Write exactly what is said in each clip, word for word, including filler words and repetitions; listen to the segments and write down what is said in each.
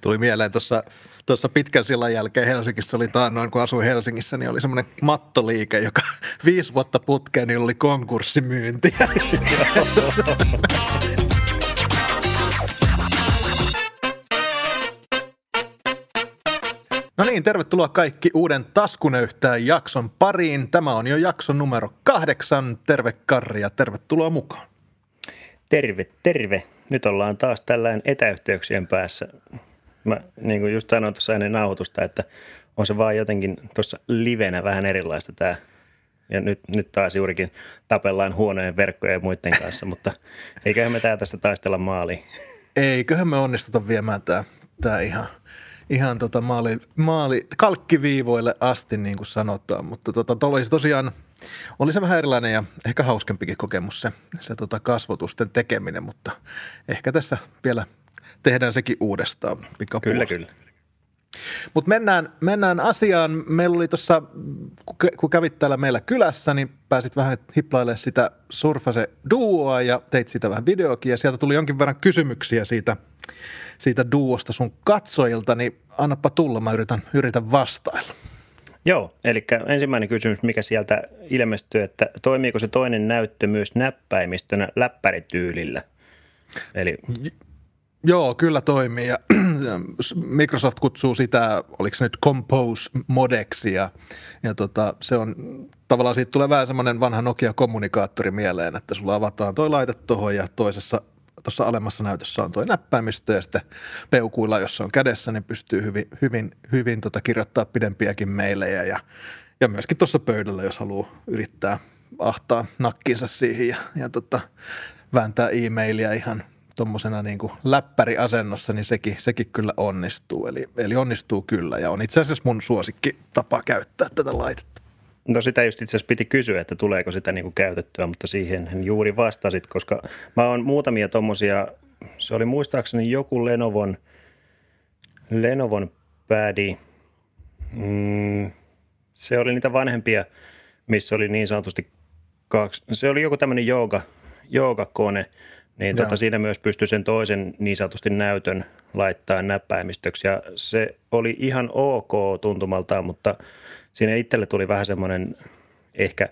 Tuli mieleen tuossa, tuossa pitkän sillan jälkeen Helsingissä oli taannoin, kun asuin Helsingissä, niin oli semmoinen mattoliike, joka viisi vuotta putkeen niin oli konkurssimyyntiä. No niin, tervetuloa kaikki uuden Taskunöyhtään jakson pariin. Tämä on jo jakson numero kahdeksan. Terve Karri ja tervetuloa mukaan. Terve, terve. Nyt ollaan taas tällään etäyhteyksien päässä. Mä niin kuin just sanoin tuossa ennen nauhoitusta, että on se vaan jotenkin tuossa livenä vähän erilaista tää. Ja nyt, nyt taas juurikin tapellaan huoneen verkkojen ja muiden kanssa, mutta eiköhän me tää tästä taistella maaliin. Eiköhän me onnistuta viemään tää, tää ihan... Ihan tota maali, maali, kalkkiviivoille asti, niin kuin sanotaan, mutta tota, tosiaan oli se vähän erilainen ja ehkä hauskempikin kokemus se, se tota kasvotusten tekeminen, mutta ehkä tässä vielä tehdään sekin uudestaan pikapuolesta. Kyllä, kyllä. Mutta mennään, mennään asiaan. Meillä oli tuossa, kun kävit täällä meillä kylässä, niin pääsit vähän hiplailemaan sitä Surface-duoa ja teit siitä vähän videokin ja sieltä tuli jonkin verran kysymyksiä siitä, siitä duosta sun katsojilta, niin annapa tulla, mä yritän, yritän vastailla. Joo, eli ensimmäinen kysymys, mikä sieltä ilmestyy, että toimiiko se toinen näyttö myös näppäimistönä läppärityylillä? Eli... Joo, kyllä toimii ja Microsoft kutsuu sitä, oliko se nyt Compose-modeksi ja, ja tota, se on tavallaan siitä tulee vähän semmoinen vanha Nokia-kommunikaattori mieleen, että sulla avataan toi laite tuohon ja toisessa, tuossa alemmassa näytössä on toi näppäimistö ja sitten peukuilla, jossa on kädessä, niin pystyy hyvin, hyvin, hyvin tota kirjoittaa pidempiäkin meilejä ja, ja myöskin tuossa pöydällä, jos haluaa yrittää ahtaa nakkinsa siihen ja, ja tota, vääntää e-mailia ihan tuommoisena niin kuin läppäriasennossa, niin sekin, sekin kyllä onnistuu. Eli, eli onnistuu kyllä ja on itse asiassa mun suosikki tapa käyttää tätä laitetta. No sitä just itse asiassa piti kysyä, että tuleeko sitä niin kuin käytettyä, mutta siihen juuri vastasit, koska mä oon muutamia tommosia, se oli muistaakseni joku Lenovon, Lenovon pädi, mm, se oli niitä vanhempia, missä oli niin sanotusti kaksi, se oli joku tämmöinen jooga, joogakone, niin tota siinä myös pystyi sen toisen niin sanotusti näytön laittaa näppäimistöksi ja se oli ihan ok tuntumaltaan, mutta siinä itselle tuli vähän semmoinen ehkä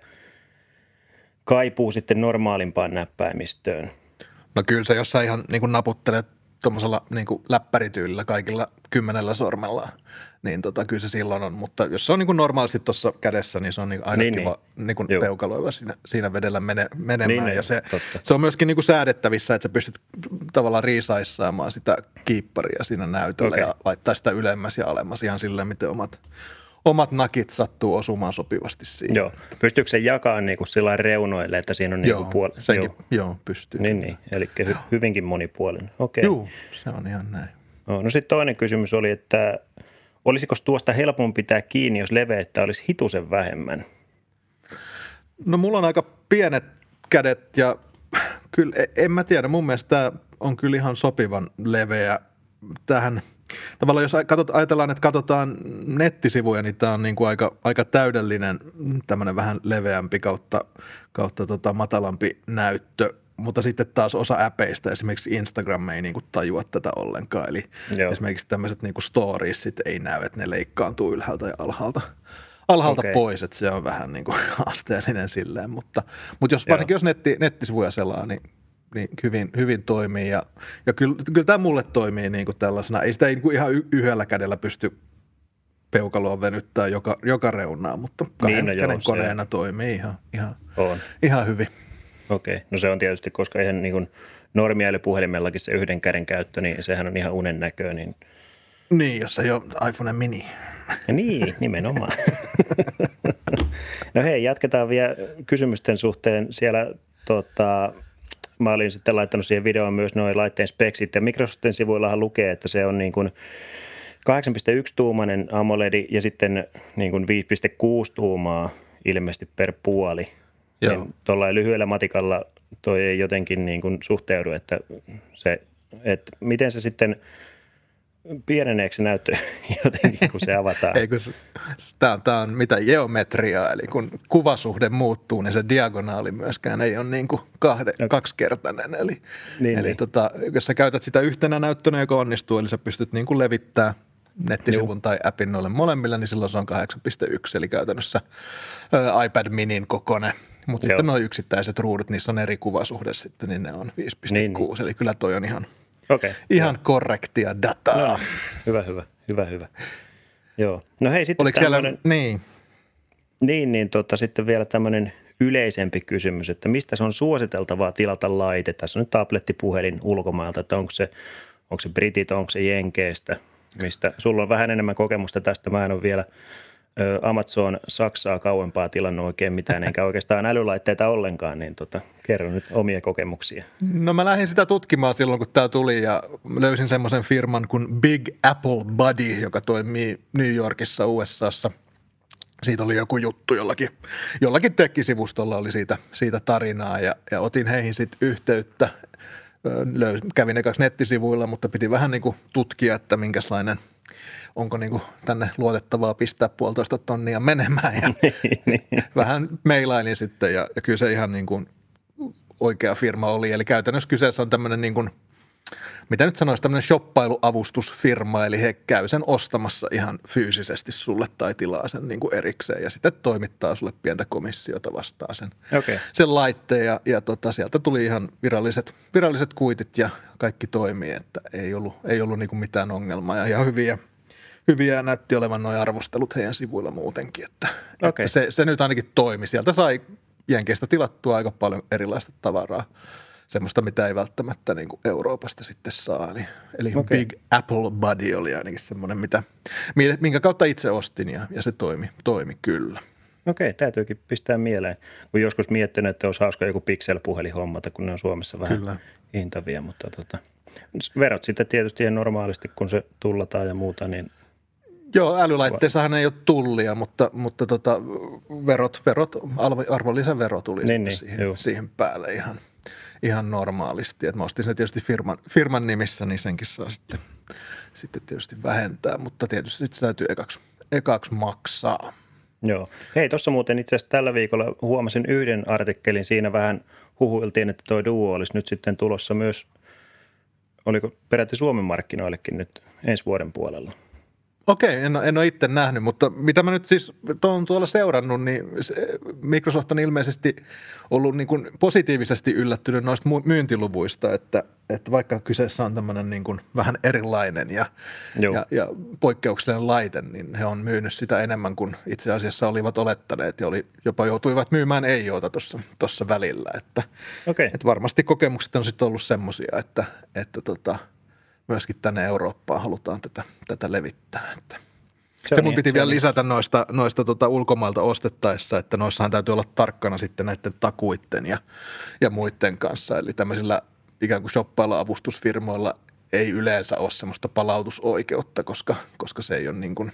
kaipuu sitten normaalimpaan näppäimistöön. No kyllä se, jos sä ihan niin kuin naputtelet tuommoisella niin kuin läppärityylillä kaikilla kymmenellä sormella, niin tota, kyllä se silloin on. Mutta jos se on niin kuin normaalisti tuossa kädessä, niin se on niin aina niin, kiva niin. Niin kuin peukaloilla siinä, siinä vedellä mene, menemään. Niin, ja se, se on myöskin niin kuin säädettävissä, että sä pystyt tavallaan riisaissaamaan sitä kiipparia siinä näytöllä okay. Ja laittaa sitä ylemmäs ja alemmas ihan sillä, miten omat... Omat nakit sattuu osumaan sopivasti siihen. Joo. Pystyykö se jakamaan niin kuin sillä reunoille, että siinä on niin kuin puoli? Senkin, joo, joo pystyy. Niin, niin. Eli hy- hyvinkin monipuolinen. Okei. Joo, se on ihan näin. No, no sitten toinen kysymys oli, että olisiko tuosta helpompi pitää kiinni, jos leveyttä olisi hitusen vähemmän? No mulla on aika pienet kädet ja kyllä en mä tiedä. Mun mielestä tämä on kyllä ihan sopivan leveä tähän. Tavallaan jos ajatellaan, että katsotaan nettisivuja, niin tämä on niin kuin aika, aika täydellinen, tämmöinen vähän leveämpi kautta, kautta tota matalampi näyttö, mutta sitten taas osa äpeistä, esimerkiksi Instagram ei niin kuin tajua tätä ollenkaan, eli joo. Esimerkiksi tämmöiset niin kuin storiesit ei näy, että ne leikkaantuu ylhäältä ja alhaalta, alhaalta okay. Pois, että se on vähän niin kuin asteellinen silleen, mutta, mutta jos, varsinkin jos netti, nettisivuja selaa, niin niin hyvin, hyvin toimii ja, ja kyllä, kyllä tämä mulle toimii niin kuin tällaisena. Ei sitä niin ihan y- yhdellä kädellä pysty peukaloa venyttämään joka, joka reunaa, mutta kahden niin, no käden joo, koneena se toimii ihan, ihan, ihan hyvin. Okei, okay. No se on tietysti, koska eihän niin kuin normiälypuhelimellakin se yhden käden käyttö, niin sehän on ihan unen näköä. Niin, niin jos ei ole iPhone mini. Niin, nimenomaan. No hei, jatketaan vielä kysymysten suhteen siellä tota... Mä olin sitten laittanut siihen videoon myös nuo laitteen speksit ja Microsoftin sivuillahan lukee, että se on niin kuin kahdeksan pilkku yksi tuumainen AMOLED ja sitten niin kuin viisi pilkku kuusi tuumaa ilmeisesti per puoli. Niin tuollain lyhyellä matikalla toi ei jotenkin niin kuin suhteudu, että se, että miten se sitten Pieneneekö se näyttö jotenkin, kun se avataan? Ei, kun tämä on mitä geometriaa, eli kun kuvasuhde muuttuu, niin se diagonaali myöskään ei ole niin kuin kahde, kaksikertainen. Eli, niin, eli niin. Tota, jos sä käytät sitä yhtenä näyttönä, joka onnistuu, eli sä pystyt niin kuin levittämään nettisivun tai appin noille molemmilla, niin silloin se on kahdeksan pilkku yksi, eli käytännössä ä, iPad minin kokoinen. Mutta sitten nuo yksittäiset ruudut, niissä on eri kuvasuhde sitten, niin ne on viisi pilkku kuusi, niin. Eli kyllä toi on ihan... Okay, Ihan no. korrektia dataa. No, hyvä, hyvä, hyvä, hyvä. Joo. No hei, sitten oliko tämmönen, siellä, niin. Niin, niin tota, sitten vielä tämmöinen yleisempi kysymys, että mistä se on suositeltavaa tilata laite? Tässä on nyt tablettipuhelin ulkomailta, että onko se, onko se britit, onko se jenkeistä, mistä? Sulla on vähän enemmän kokemusta tästä, mä en ole vielä Amazon Saksaa kauempaa tilannut oikein mitään, enkä oikeastaan älylaitteita ollenkaan, niin tota, kerro nyt omia kokemuksia. No mä lähdin sitä tutkimaan silloin, kun tämä tuli, ja löysin semmoisen firman kuin Big Apple Buddy, joka toimii New Yorkissa U S A:ssa. Siitä oli joku juttu jollakin, jollakin tekkisivustolla oli siitä, siitä tarinaa, ja, ja otin heihin sitten yhteyttä. Löysin, kävin ekaksi nettisivuilla, mutta piti vähän niin kuin tutkia, että minkälainen... onko niin kuin tänne luotettavaa pistää puolitoista tonnia menemään ja vähän meilailin sitten ja, ja kyllä se ihan niin kuin oikea firma oli. Eli käytännössä kyseessä on tämmöinen niin kuin, mitä nyt sanoisi, tämmöinen shoppailuavustusfirma, eli he käy sen ostamassa ihan fyysisesti sulle tai tilaa sen niin kuin erikseen ja sitten toimittaa sulle pientä komissiota vastaan sen, okay. sen laitteen ja, ja tota, sieltä tuli ihan viralliset, viralliset kuitit ja kaikki toimii, että ei ollut, ei ollut niin kuin mitään ongelmaa ja ihan hyviä. Hyviä näytti olevan nuo arvostelut heidän sivuilla muutenkin, että, okay. että se, se nyt ainakin toimi. Sieltä sai jenkeistä tilattua aika paljon erilaista tavaraa, semmoista mitä ei välttämättä niin kuin Euroopasta sitten saa. Eli, eli okay. Big Apple Buddy oli ainakin semmoinen, mitä, minkä kautta itse ostin ja, ja se toimi, toimi kyllä. Okei, okay, täytyykin pistää mieleen. Kun joskus miettinyt, että olisi hauska joku Pixel-puhelin hommata, kun ne on Suomessa vähän kyllä. hintavia, mutta tota, verot sitten tietysti ihan normaalisti, kun se tullataan ja muuta, niin... Joo, älylaitteessahan ei ole tullia, mutta, mutta tota, verot, verot, arvonlisävero tuli niin, niin, siihen, siihen päälle ihan, ihan normaalisti. Et mä ostin sen tietysti firman, firman nimissä, niin senkin saa sitten, sitten tietysti vähentää, mutta tietysti se täytyy ekaksi, ekaksi maksaa. Joo. Hei, tuossa muuten itse asiassa tällä viikolla huomasin yhden artikkelin. Siinä vähän huhuiltiin, että toi Duo olisi nyt sitten tulossa myös, oliko peräti Suomen markkinoillekin nyt ensi vuoden puolella. Okei, en, en ole itse nähnyt, mutta mitä mä nyt siis tuon tuolla seurannut, niin Microsoft on ilmeisesti ollut niin kuin positiivisesti yllättynyt noista myyntiluvuista, että, että vaikka kyseessä on tämmöinen niin kuin vähän erilainen ja, ja, ja poikkeuksellinen laite, niin he on myynyt sitä enemmän kuin itse asiassa olivat olettaneet ja oli, jopa joutuivat myymään ei-oota tuossa välillä, että, okay. että varmasti kokemukset on sitten ollut semmoisia, että, että tota, myöskin tänne Eurooppaan halutaan tätä, tätä levittää. Että. Se, se mun niin, piti se vielä niin. lisätä noista, noista tota ulkomailta ostettaessa, että noissahan täytyy olla tarkkana sitten näiden takuitten ja, ja muiden kanssa. Eli tämmöisillä ikään kuin shoppailla avustusfirmoilla ei yleensä ole semmoista palautusoikeutta, koska, koska se ei ole niin kuin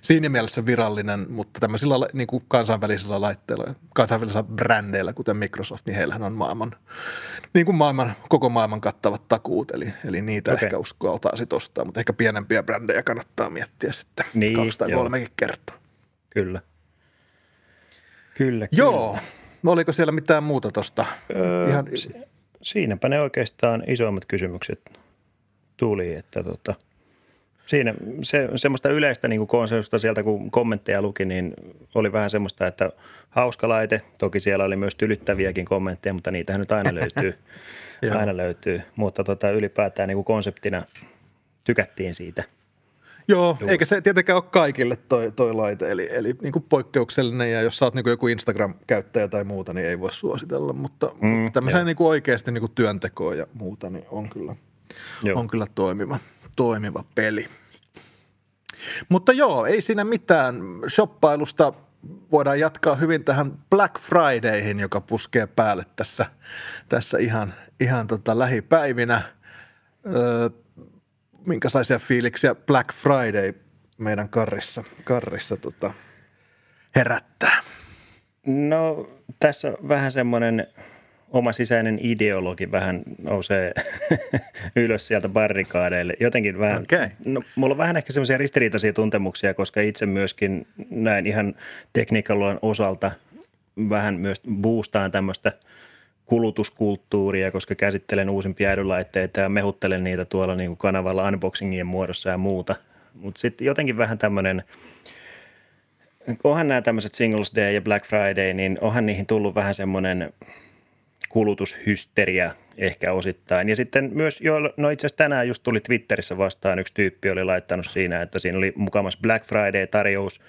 siinä mielessä virallinen, mutta tämmöisillä niin kuin kansainvälisillä laitteilla, kansainvälisillä brändeillä, kuten Microsoft, niin heillähän on maailman, niin kuin maailman, koko maailman kattavat takuut, eli, eli niitä okay. ehkä uskaltaa sitten ostaa, mutta ehkä pienempiä brändejä kannattaa miettiä sitten niin, kaksi tai kolmekin kertaa. Kyllä. Kyllä, kyllä. Joo, no, oliko siellä mitään muuta tuosta? Öö, Ihan... si- siinäpä ne oikeastaan isommat kysymykset tuli, että tota, siinä se, semmoista yleistä niin kuin konsensusta sieltä, kun kommentteja luki, niin oli vähän semmoista, että hauska laite. Toki siellä oli myös tylyttäviäkin kommentteja, mutta niitähän nyt aina löytyy, aina löytyy. Mutta tota, ylipäätään niin kuin konseptina tykättiin siitä. Joo, Juu. eikä se tietenkään ole kaikille toi, toi laite, eli, eli niin kuin poikkeuksellinen, ja jos sä oot niin kuin joku Instagram-käyttäjä tai muuta, niin ei voi suositella, mutta, mm, mutta tämmöiseen niin kuin oikeasti niin kuin työntekoon ja muuta, niin on kyllä... Joo. On kyllä toimiva, toimiva peli. Mutta joo, ei siinä mitään. Shoppailusta voidaan jatkaa hyvin tähän Black Fridayhin, joka puskee päälle tässä, tässä ihan, ihan tota lähipäivinä. Öö, minkälaisia fiiliksiä Black Friday meidän karrissa, karrissa tota herättää? No tässä vähän semmoinen... oma sisäinen ideologi vähän nousee ylös sieltä barrikaadeille. Jotenkin vähän, okay. No, mulla on vähän ehkä semmoisia ristiriitaisia tuntemuksia, koska itse myöskin näin ihan tekniikan osalta vähän myös boostaan tämmöistä kulutuskulttuuria, koska käsittelen uusimpia älylaitteita ja mehuttelen niitä tuolla niin kuin kanavalla unboxingien muodossa ja muuta. Mutta sitten jotenkin vähän tämmöinen, onhan nämä tämmöiset Singles Day ja Black Friday, niin onhan niihin tullut vähän semmoinen kulutushysteria ehkä osittain. Ja sitten myös, jo, no itse asiassa tänään just tuli Twitterissä vastaan, yksi tyyppi oli laittanut siinä, että siinä oli mukamas Black Friday-tarjous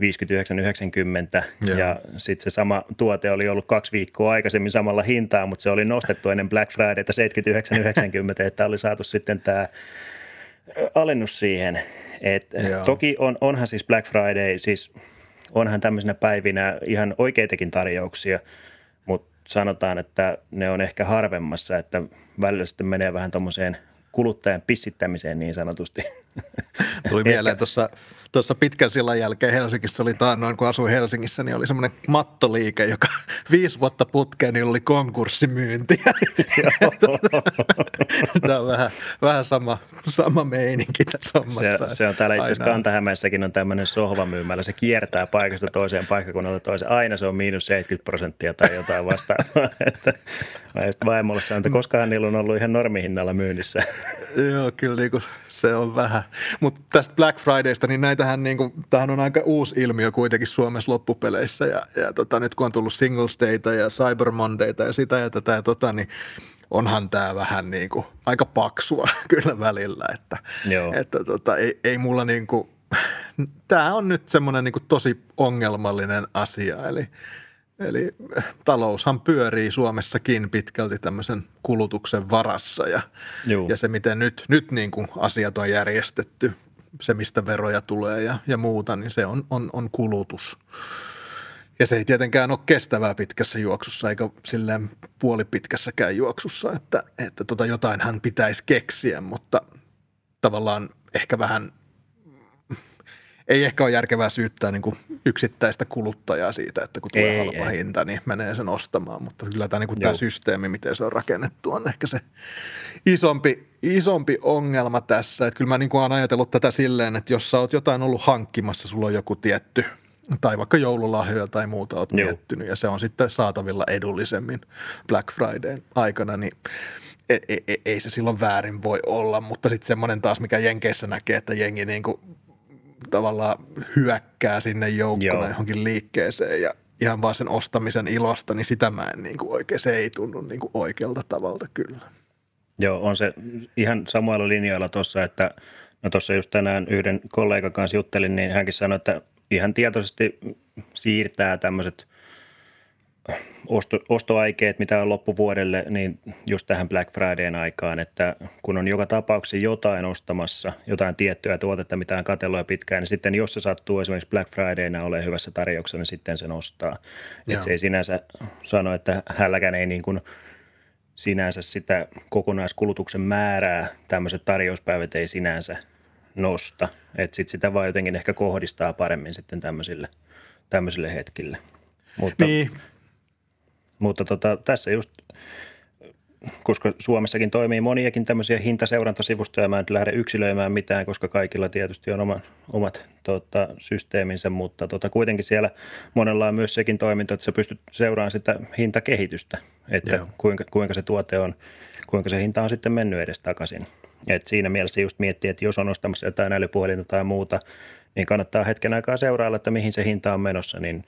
viisikymmentäyhdeksän yhdeksänkymmentä yeah. ja sitten se sama tuote oli ollut kaksi viikkoa aikaisemmin samalla hintaa, mutta se oli nostettu ennen Black Fridayta seitsemänkymmentäyhdeksän yhdeksänkymmentä, että oli saatu sitten tämä alennus siihen. Et yeah. Toki on, onhan siis Black Friday, siis onhan tämmöisenä päivinä ihan oikeitakin tarjouksia, mutta sanotaan, että ne on ehkä harvemmassa, että välillä sitten menee vähän tuommoiseen kuluttajan pissittämiseen niin sanotusti. Tuli mieleen tuossa pitkän sillan jälkeen Helsingissä oli taannoin, kun asuin Helsingissä, niin oli semmoinen mattoliike, joka viisi vuotta putkeen niin oli konkurssimyyntiä. Tämä on vähän, vähän sama, sama meininki tässä hommassa. Se, se on täällä itse asiassa Kanta-Hämeessäkin on tämmöinen sohvamyymälä. Se kiertää paikasta toiseen paikkakunnalta toiseen. Aina se on miinus seitsemänkymmentä prosenttia tai jotain vastaavaa. Mä just vaimolle sanon, että koskaan niillä on ollut ihan normihinnalla myynnissä. Joo, kyllä niin kuin se on vähän. Mutta tästä Black Fridaysta, niin näitähän niin kuin, tämähän on aika uusi ilmiö kuitenkin Suomessa loppupeleissä. Ja, ja tota, nyt kun on tullut Singles Dayta ja Cyber Mondayta ja sitä ja tätä ja tota, niin onhan tämä vähän niin kuin aika paksua kyllä välillä. Että, että tota, ei, ei mulla niin kuin, tämä on nyt semmoinen niin kuin tosi ongelmallinen asia, eli Eli taloushan pyörii Suomessakin pitkälti tämmöisen kulutuksen varassa ja, ja se, miten nyt, nyt niin kuin asiat on järjestetty, se mistä veroja tulee ja, ja muuta, niin se on, on, on kulutus. Ja se ei tietenkään ole kestävää pitkässä juoksussa eikä silleen puolipitkässäkään juoksussa, että, että tota jotainhan pitäisi keksiä, mutta tavallaan ehkä vähän ei ehkä ole järkevää syyttää niin kuin yksittäistä kuluttajaa siitä, että kun tulee ei, halpa ei. hinta, niin menee sen ostamaan. Mutta kyllä tämä, niin kuin tämä systeemi, miten se on rakennettu, on ehkä se isompi, isompi ongelma tässä. Että kyllä mä niin kuin olen ajatellut tätä silleen, että jos sä oot jotain ollut hankkimassa, sulla on joku tietty tai vaikka joululahjoja tai muuta oot Joo. miettinyt ja se on sitten saatavilla edullisemmin Black Fridayn aikana, niin ei, ei, ei se silloin väärin voi olla. Mutta sitten semmoinen taas, mikä Jenkeissä näkee, että jengi niin kuin tavallaan hyökkää sinne joukkona Joo. johonkin liikkeeseen ja ihan vaan sen ostamisen ilosta, niin sitä mä en niin kuin oikein, se ei tunnu niin kuin oikealta tavalta kyllä. Joo, on se ihan samoilla linjoilla tuossa, että no tuossa just tänään yhden kollegan kanssa juttelin, niin hänkin sanoi, että ihan tietoisesti siirtää tämmöiset osto, ostoaikeet, mitä on loppuvuodelle, niin just tähän Black Fridayn aikaan, että kun on joka tapauksessa jotain ostamassa, jotain tiettyä tuotetta, mitä on katsellut jo pitkään, niin sitten jos se sattuu esimerkiksi Black Fridayna olemaan hyvässä tarjouksessa, niin sitten sen ostaa. Että se ei sinänsä sano, että hälläkään ei niin kuin sinänsä sitä kokonaiskulutuksen määrää, tämmöiset tarjouspäivät ei sinänsä nosta. Että sitten sitä vaan jotenkin ehkä kohdistaa paremmin sitten tämmöisille, tämmöisille hetkille. Mutta, niin. mutta tota, tässä just, koska Suomessakin toimii moniakin tämmöisiä hintaseurantasivustoja, mä en nyt lähde yksilöimään mitään, koska kaikilla tietysti on oma, omat tota, systeeminsä, mutta tota, kuitenkin siellä monella on myös sekin toiminta, että sä pystyt seuraamaan sitä hintakehitystä, että kuinka, kuinka se tuote on, kuinka se hinta on sitten mennyt edes takaisin. Et siinä mielessä just miettii, että jos on ostamassa jotain älypuhelinta tai muuta, niin kannattaa hetken aikaa seurailla, että mihin se hinta on menossa, niin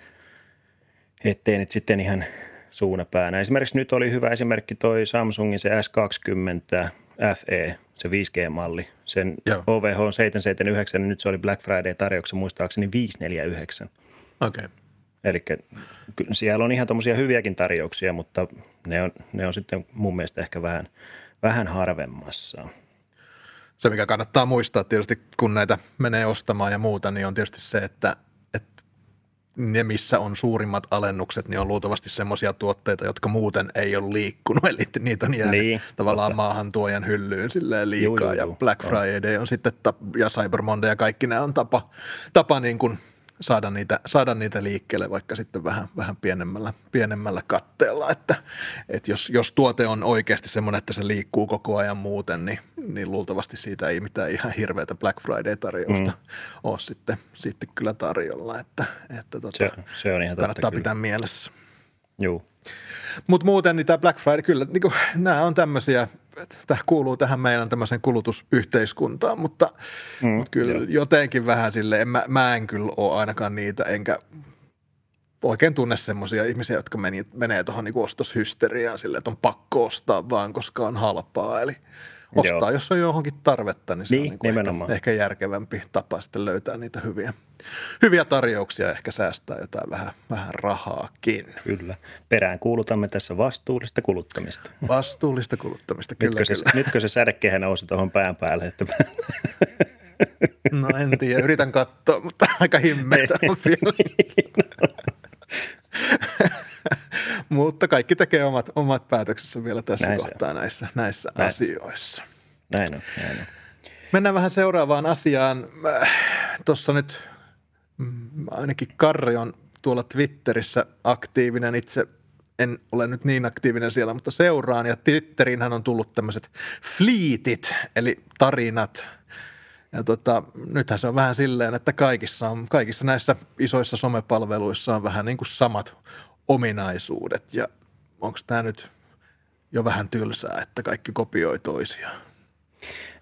ettei nyt sitten ihan suunapäänä. Esimerkiksi nyt oli hyvä esimerkki toi Samsungin se S kaksikymmentä F E, se viisi G-malli. Sen Joo. O V H on seitsemän seitsemän yhdeksän, niin nyt se oli Black Friday-tarjouksessa muistaakseni viisi neljä yhdeksän. Okei. Okay. Eli siellä on ihan tuommoisia hyviäkin tarjouksia, mutta ne on, ne on sitten mun mielestä ehkä vähän, vähän harvemmassa. Se, mikä kannattaa muistaa tietysti, kun näitä menee ostamaan ja muuta, niin on tietysti se, että ne, missä on suurimmat alennukset, niin on luultavasti semmoisia tuotteita, jotka muuten ei ole liikkunut, eli niitä on jäänyt niin, tavallaan totta. maahantuojan hyllyyn silleen liikaa, joo, joo, ja Black Friday on, on sitten, tap- ja Cyber Monday ja kaikki nämä on tapa, tapa niin kuin saada niitä, saada niitä liikkeelle vaikka sitten vähän, vähän pienemmällä, pienemmällä katteella, että, että jos, jos tuote on oikeasti semmoinen, että se liikkuu koko ajan muuten, niin, niin luultavasti siitä ei mitään ihan hirveätä Black Friday-tarjousta mm. ole sitten, sitten kyllä tarjolla, että, että tota, se, se on ihan kannattaa totta, pitää kyllä mielessä. Joo. Mutta muuten niin tämä Black Friday, kyllä niin kuin, nämä on tämmöisiä, tämä kuuluu tähän meidän tämmöiseen kulutusyhteiskuntaan, mutta, mm, mutta kyllä jo. jotenkin vähän silleen, mä, mä en kyllä ole ainakaan niitä, enkä oikein tunne semmoisia ihmisiä, jotka meni, menee tuohon niin ostoshysteriaan silleen, että on pakko ostaa vaan, koska on halpaa, eli ostaa, joo, jos on johonkin tarvetta, niin se niin, on niin ehkä, ehkä järkevämpi tapa sitten löytää niitä hyviä, hyviä tarjouksia, ehkä säästää jotain vähän, vähän rahaakin. Kyllä. Perään kuulutamme tässä vastuullista kuluttamista. Vastuullista kuluttamista, kyllä. Nytkö se, nytkö se sädekehä nousi tuohon pään päälle? Että... No en tiedä, yritän katsoa, mutta aika himmeitä on vielä. Mutta kaikki tekee omat, omat päätöksensä vielä tässä näin kohtaa on. näissä, näissä näin. asioissa. Näin on, näin on. Mennään vähän seuraavaan asiaan. Tuossa nyt ainakin Karri on tuolla Twitterissä aktiivinen. Itse en ole nyt niin aktiivinen siellä, mutta seuraan. Ja Twitteriinhän on tullut tämmöiset fliitit, eli tarinat. Ja tota, nythän se on vähän silleen, että kaikissa, on, kaikissa näissä isoissa somepalveluissa on vähän niin kuin samat ominaisuudet, ja onko tämä nyt jo vähän tylsää, että kaikki kopioi toisiaan?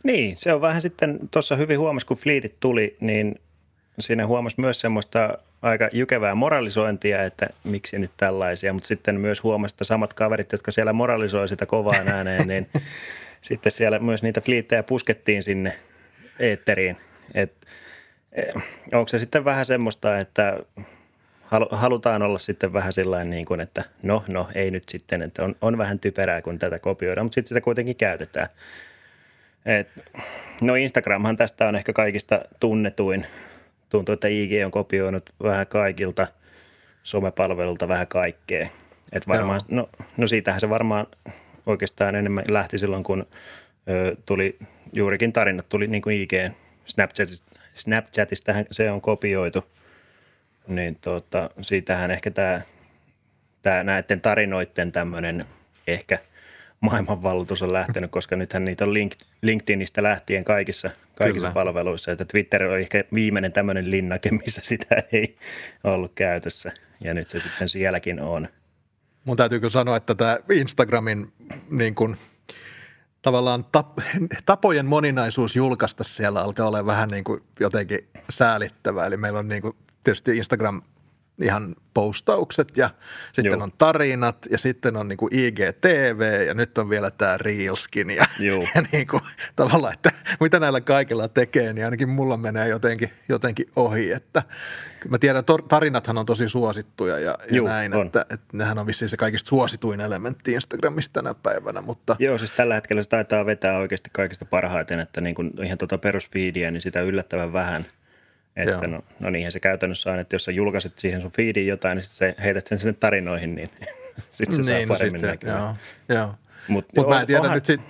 Niin, se on vähän sitten, tuossa hyvin huomasi, kun fliitit tuli, niin siinä huomasi myös semmoista aika jykevää moralisointia, että miksi nyt tällaisia, mutta sitten myös huomasi, että samat kaverit, jotka siellä moralisoi sitä kovaan ääneen, niin sitten siellä myös niitä fliittejä puskettiin sinne eetteriin. Et, onko se sitten vähän semmoista, että... halutaan olla sitten vähän sillain niin kuin, että no, no, ei nyt sitten, että on, on vähän typerää, kun tätä kopioidaan, mutta sitten sitä kuitenkin käytetään. Et, no Instagramhan tästä on ehkä kaikista tunnetuin. Tuntuu, että I G on kopioinut vähän kaikilta somepalvelulta vähän kaikkea. Et varmaan, no. No, no siitähän se varmaan oikeastaan enemmän lähti silloin, kun ö, tuli juurikin tarinat, tuli niin kuin I G. Snapchatista, Snapchatistähän se on kopioitu. Niin tuota, siitähän ehkä tämä, tämä näiden tarinoiden tämmöinen ehkä maailmanvalloitus on lähtenyt, koska nythän niitä on link, LinkedInistä lähtien kaikissa, kaikissa palveluissa. Että Twitter oli ehkä viimeinen tämmöinen linnake, missä sitä ei ollut käytössä, ja nyt se sitten sielläkin on. Mun täytyy kyllä sanoa, että tämä Instagramin niin kuin tavallaan tap, tapojen moninaisuus julkaista siellä alkaa olla vähän niin kuin jotenkin säälittävää, eli meillä on niin kuin tietysti Instagram ihan postaukset ja sitten Joo. on tarinat ja sitten on niinku I G T V ja nyt on vielä tämä Reelskin ja, ja niinku, tavallaan, että mitä näillä kaikilla tekee, niin ainakin mulla menee jotenkin, jotenkin ohi. Että, mä tiedän, tarinathan on tosi suosittuja ja, ja Joo, näin, on. Että, että nehän on vissiin se kaikista suosituin elementti Instagramissa tänä päivänä. Mutta... Joo, siis tällä hetkellä se taitaa vetää oikeasti kaikista parhaiten, että niin kuin ihan tuota perusfiidiä, niin sitä yllättävän vähän. Että no, no niinhän se käytännössä on, että jos sä julkaiset siihen sun feediin jotain, niin sitten sä heität sen sinne tarinoihin, niin sitten se niin, saa paremmin no näkymään. Mutta Mut mä en tiedä onhan... nyt sit,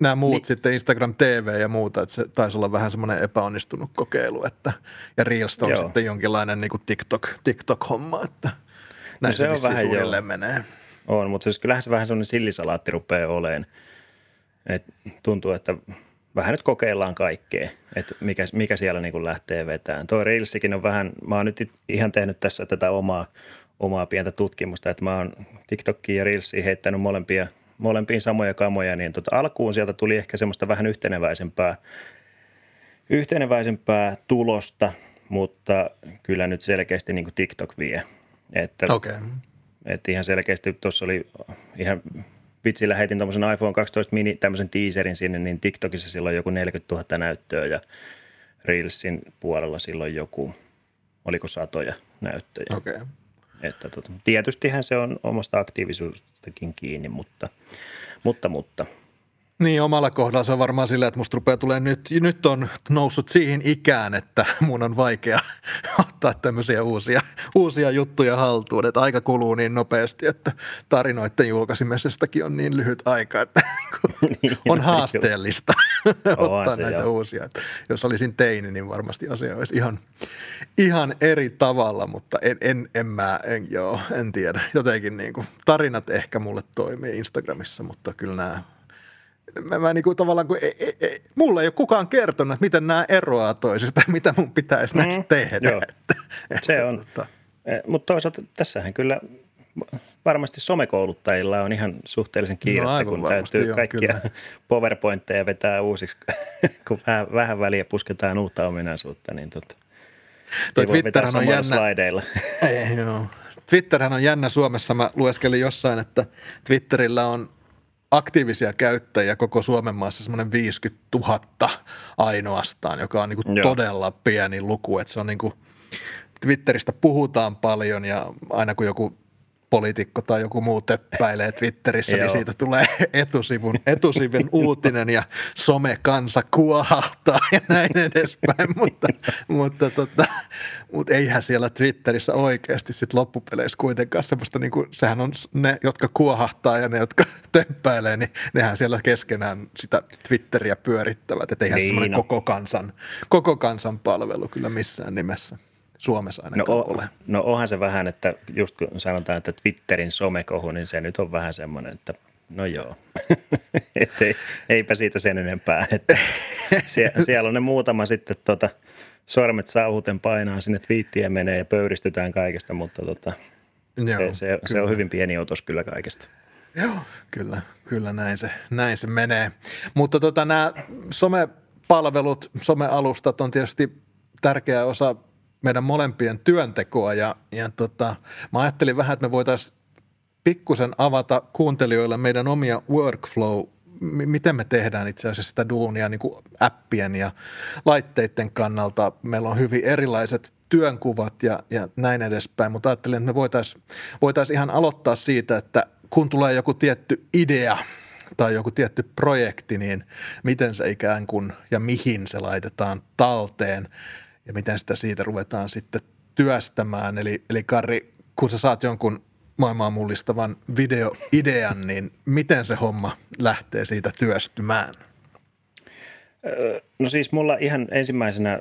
nämä muut niin. sitten Instagram T V ja muuta, että se taisi olla vähän semmoinen epäonnistunut kokeilu, että ja Reels on joo. sitten jonkinlainen niin kuin TikTok, TikTok-homma, että näin no se, se on vähän suunnilleen joo. menee. On, mutta siis kyllähän se vähän semmoinen sillisalaatti rupeaa olemaan, että tuntuu, että... Vähän nyt kokeillaan kaikkea, että mikä, mikä siellä niin kuin lähtee vetämään. Tuo Reelsikin on vähän, mä oon nyt ihan tehnyt tässä tätä omaa, omaa pientä tutkimusta, että mä oon TikTokiin ja Reelsiin heittänyt molempia, molempiin samoja kamoja, niin tota alkuun sieltä tuli ehkä semmoista vähän yhteneväisempää, yhteneväisempää tulosta, mutta kyllä nyt selkeästi niin kuin TikTok vie. Että, okay. että ihan selkeästi tuossa oli ihan... Vitsillä heitin tuommoisen iPhone kaksitoista mini tämmöisen teaserin sinne, niin TikTokissa silloin joku neljäkymmentätuhatta näyttöä ja Reelsin puolella silloin joku, oliko satoja näyttöjä. Okay. Että tuota, tietystihän se on omasta aktiivisuudestakin kiinni, mutta, mutta, mutta. Niin, omalla kohdalla se on varmaan sillä, että musta rupeaa tulemaan nyt, nyt on noussut siihen ikään, että mun on vaikea ottaa tämmöisiä uusia, uusia juttuja haltuun, että aika kuluu niin nopeasti, että tarinoiden julkaisimessastakin on niin lyhyt aika, että on haasteellista ottaa näitä jo. uusia. Että jos olisin teini, niin varmasti asia olisi ihan, ihan eri tavalla, mutta en, en, en mä, en, joo, en tiedä. Jotenkin niin kuin, tarinat ehkä mulle toimii Instagramissa, mutta kyllä nämä... Mä, mä niinku tavallaan, kun ei, ei, ei, mulle ei ole kukaan kertonut, että miten nämä eroaa toisista, mitä mun pitäisi näistä mm, tehdä. Joo. Että, että se on, tota. Mutta toisaalta tässähän kyllä varmasti somekouluttajilla on ihan suhteellisen kiirettä, no, kun täytyy joo, kaikkia kyllä. PowerPointteja vetää uusiksi, kun vähän, vähän väliä pusketaan uutta ominaisuutta, niin tota, ei voi vetää samalla slaideilla. Ei, joo. Twitterhän on jännä Suomessa, mä lueskelin jossain, että Twitterillä on aktiivisia käyttäjiä koko Suomen maassa semmoinen viisikymmentätuhatta ainoastaan, joka on niin kuin todella pieni luku. Että se on niin kuin, Twitteristä puhutaan paljon ja aina kun joku poliitikko tai joku muu töppäilee Twitterissä, niin siitä tulee etusivun, etusivun uutinen ja somekansa kuohahtaa ja näin edespäin, mutta, mutta, tota, mutta eihän siellä Twitterissä oikeasti sit loppupeleissä kuitenkaan semmoista, niin kuin, sehän on ne, jotka kuohahtaa ja ne, jotka töppäilee, niin nehän siellä keskenään sitä Twitteriä pyörittävät, että eihän niin, semmoinen no. koko, kansan, koko kansan palvelu kyllä missään nimessä. Suomessa ainakaan no, ole. No onhan se vähän, että just kun sanotaan, että Twitterin somekohu, niin se nyt on vähän semmoinen, että no joo, et ei, eipä siitä sen enempää. Että sie, siellä on ne muutama sitten tota, sormet sauhuten painaa sinne twiittiä menee ja pöyristytään kaikesta, mutta tota, joo, se, se, se on hyvin pieni otos kyllä kaikesta. Joo, kyllä, kyllä näin se, näin se menee. Mutta tota, nämä somepalvelut, somealustat on tietysti tärkeä osa meidän molempien työntekoa ja, ja tota, mä ajattelin vähän, että me voitaisiin pikkusen avata kuuntelijoille meidän omia workflow, m- miten me tehdään itse asiassa sitä duunia niin kuin appien ja laitteiden kannalta. Meillä on hyvin erilaiset työnkuvat ja, ja näin edespäin, mutta ajattelin, että me voitaisiin voitais ihan aloittaa siitä, että kun tulee joku tietty idea tai joku tietty projekti, niin miten se ikään kuin ja mihin se laitetaan talteen. Ja miten sitä siitä ruvetaan sitten työstämään. Eli, eli Karri, kun sä saat jonkun maailmaa mullistavan videoidean, niin miten se homma lähtee siitä työstymään? No siis mulla ihan ensimmäisenä,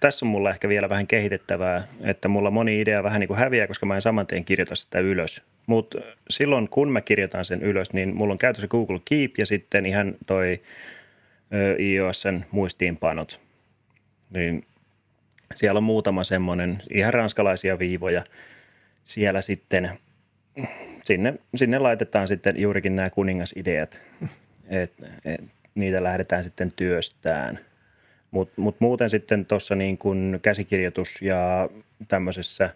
tässä on mulla ehkä vielä vähän kehitettävää, että mulla moni idea vähän niin kuin häviää, koska mä en saman tien kirjoita sitä ylös. Mutta silloin kun mä kirjoitan sen ylös, niin mulla on käytössä Google Keep ja sitten ihan toi iOSn muistiinpanot. Niin siellä on muutama semmoinen ihan ranskalaisia viivoja. Siellä sitten, sinne, sinne laitetaan sitten juurikin nämä kuningasideat, että et, niitä lähdetään sitten työstään. Mutta mut muuten sitten tuossa niin kuin käsikirjoitus ja tämmöisessä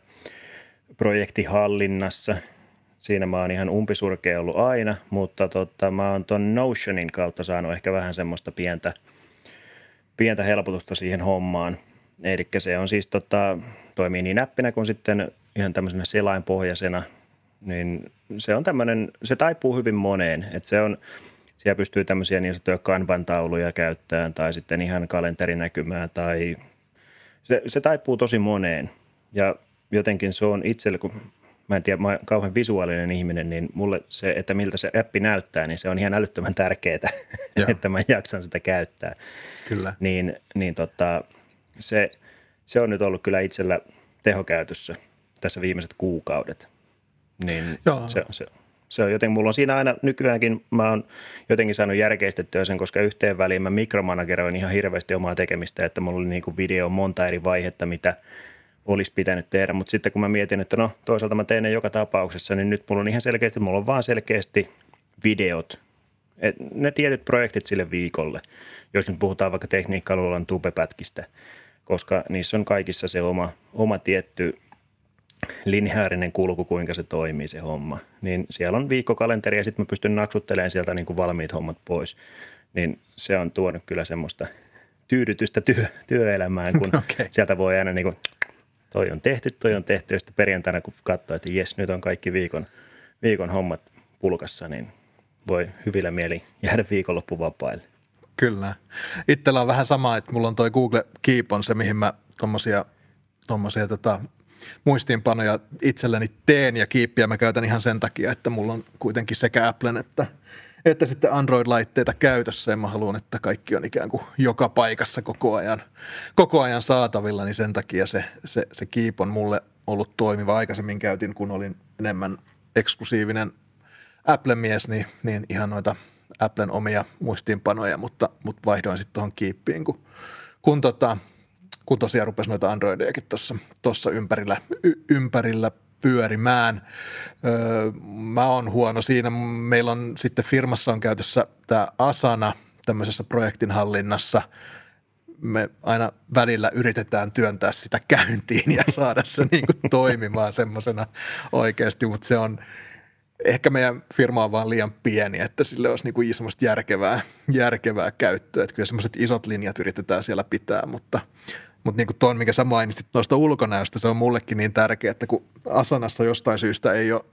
projektihallinnassa, siinä mä oon ihan umpisurkea ollut aina, mutta tota, mä oon ton Notionin kautta saanut ehkä vähän semmoista pientä, pientä helpotusta siihen hommaan. Eli se on siis, tota, toimii niin appina kuin sitten ihan tämmöisenä selainpohjaisena, niin se on tämmöinen, se taipuu hyvin moneen. Että se on, siellä pystyy tämmöisiä niin sanottuja kanbantauluja käyttämään tai sitten ihan kalenterinäkymää tai se, se taipuu tosi moneen. Ja jotenkin se on itselle, kun mä en tiedä, mä oon kauhean visuaalinen ihminen, niin mulle se, että miltä se appi näyttää, niin se on ihan älyttömän tärkeää, että mä jaksan sitä käyttää. Kyllä. Niin, niin tota, se, se on nyt ollut kyllä itsellä tehokäytössä tässä viimeiset kuukaudet. Niin se, se, se on jotenkin, mulla on siinä aina nykyäänkin, mä oon jotenkin saanut järkeistettyä sen, koska yhteen väliin mä mikromanageroin ihan hirveästi omaa tekemistä, että mulla oli niin kuin video monta eri vaihetta, mitä olisi pitänyt tehdä, mutta sitten kun mä mietin, että no toisaalta mä teen ne joka tapauksessa, niin nyt mulla on ihan selkeästi, mulla on vaan selkeästi videot, et ne tietyt projektit sille viikolle, jos nyt puhutaan vaikka tekniikka-alueellan tubepätkistä, koska niissä on kaikissa se oma, oma tietty lineaarinen kulku, kuinka se toimii se homma, niin siellä on viikkokalenteri ja sitten mä pystyn naksuttelemaan sieltä niin kuin valmiit hommat pois, niin se on tuonut kyllä semmoista tyydytystä työ, työelämään, kun okay. sieltä voi aina niin kuin toi on tehty, toi on tehty ja sitten perjantaina kun katsoo, että jes, nyt on kaikki viikon, viikon hommat pulkassa, niin voi hyvillä mieli jäädä viikonloppuvapaille. Kyllä. Itsellä on vähän sama, että mulla on toi Google Keep on se, mihin mä tommosia, tommosia tota, muistiinpanoja itselleni teen ja Keepia mä käytän ihan sen takia, että mulla on kuitenkin sekä Applen että, että sitten Android-laitteita käytössä ja mä haluan, että kaikki on ikään kuin joka paikassa koko ajan, koko ajan saatavilla, niin sen takia se, se, se Keep on mulle ollut toimiva. Aikaisemmin käytin, kun olin enemmän eksklusiivinen Apple-mies, niin, niin ihan noita Applen omia muistiinpanoja, mutta, mutta vaihdoin sitten tuohon Keepiin, kun, kun, tota, kun tosiaan rupesi noita Androidejakin tuossa ympärillä, y, ympärillä pyörimään. Öö, mä oon huono siinä. Meillä on sitten firmassa on käytössä tämä Asana tämmöisessä projektinhallinnassa. Me aina välillä yritetään työntää sitä käyntiin ja saada se niin kuin toimimaan semmoisena oikeasti, mutta se on ehkä meidän firma on vaan liian pieni, että sille olisi niin kuin semmoista järkevää, järkevää käyttöä. Että kyllä semmoiset isot linjat yritetään siellä pitää, mutta, mutta niin kuin tuon, minkä sä mainitsit tuosta ulkonäöstä, se on mullekin niin tärkeää, että kun Asanassa jostain syystä ei ole,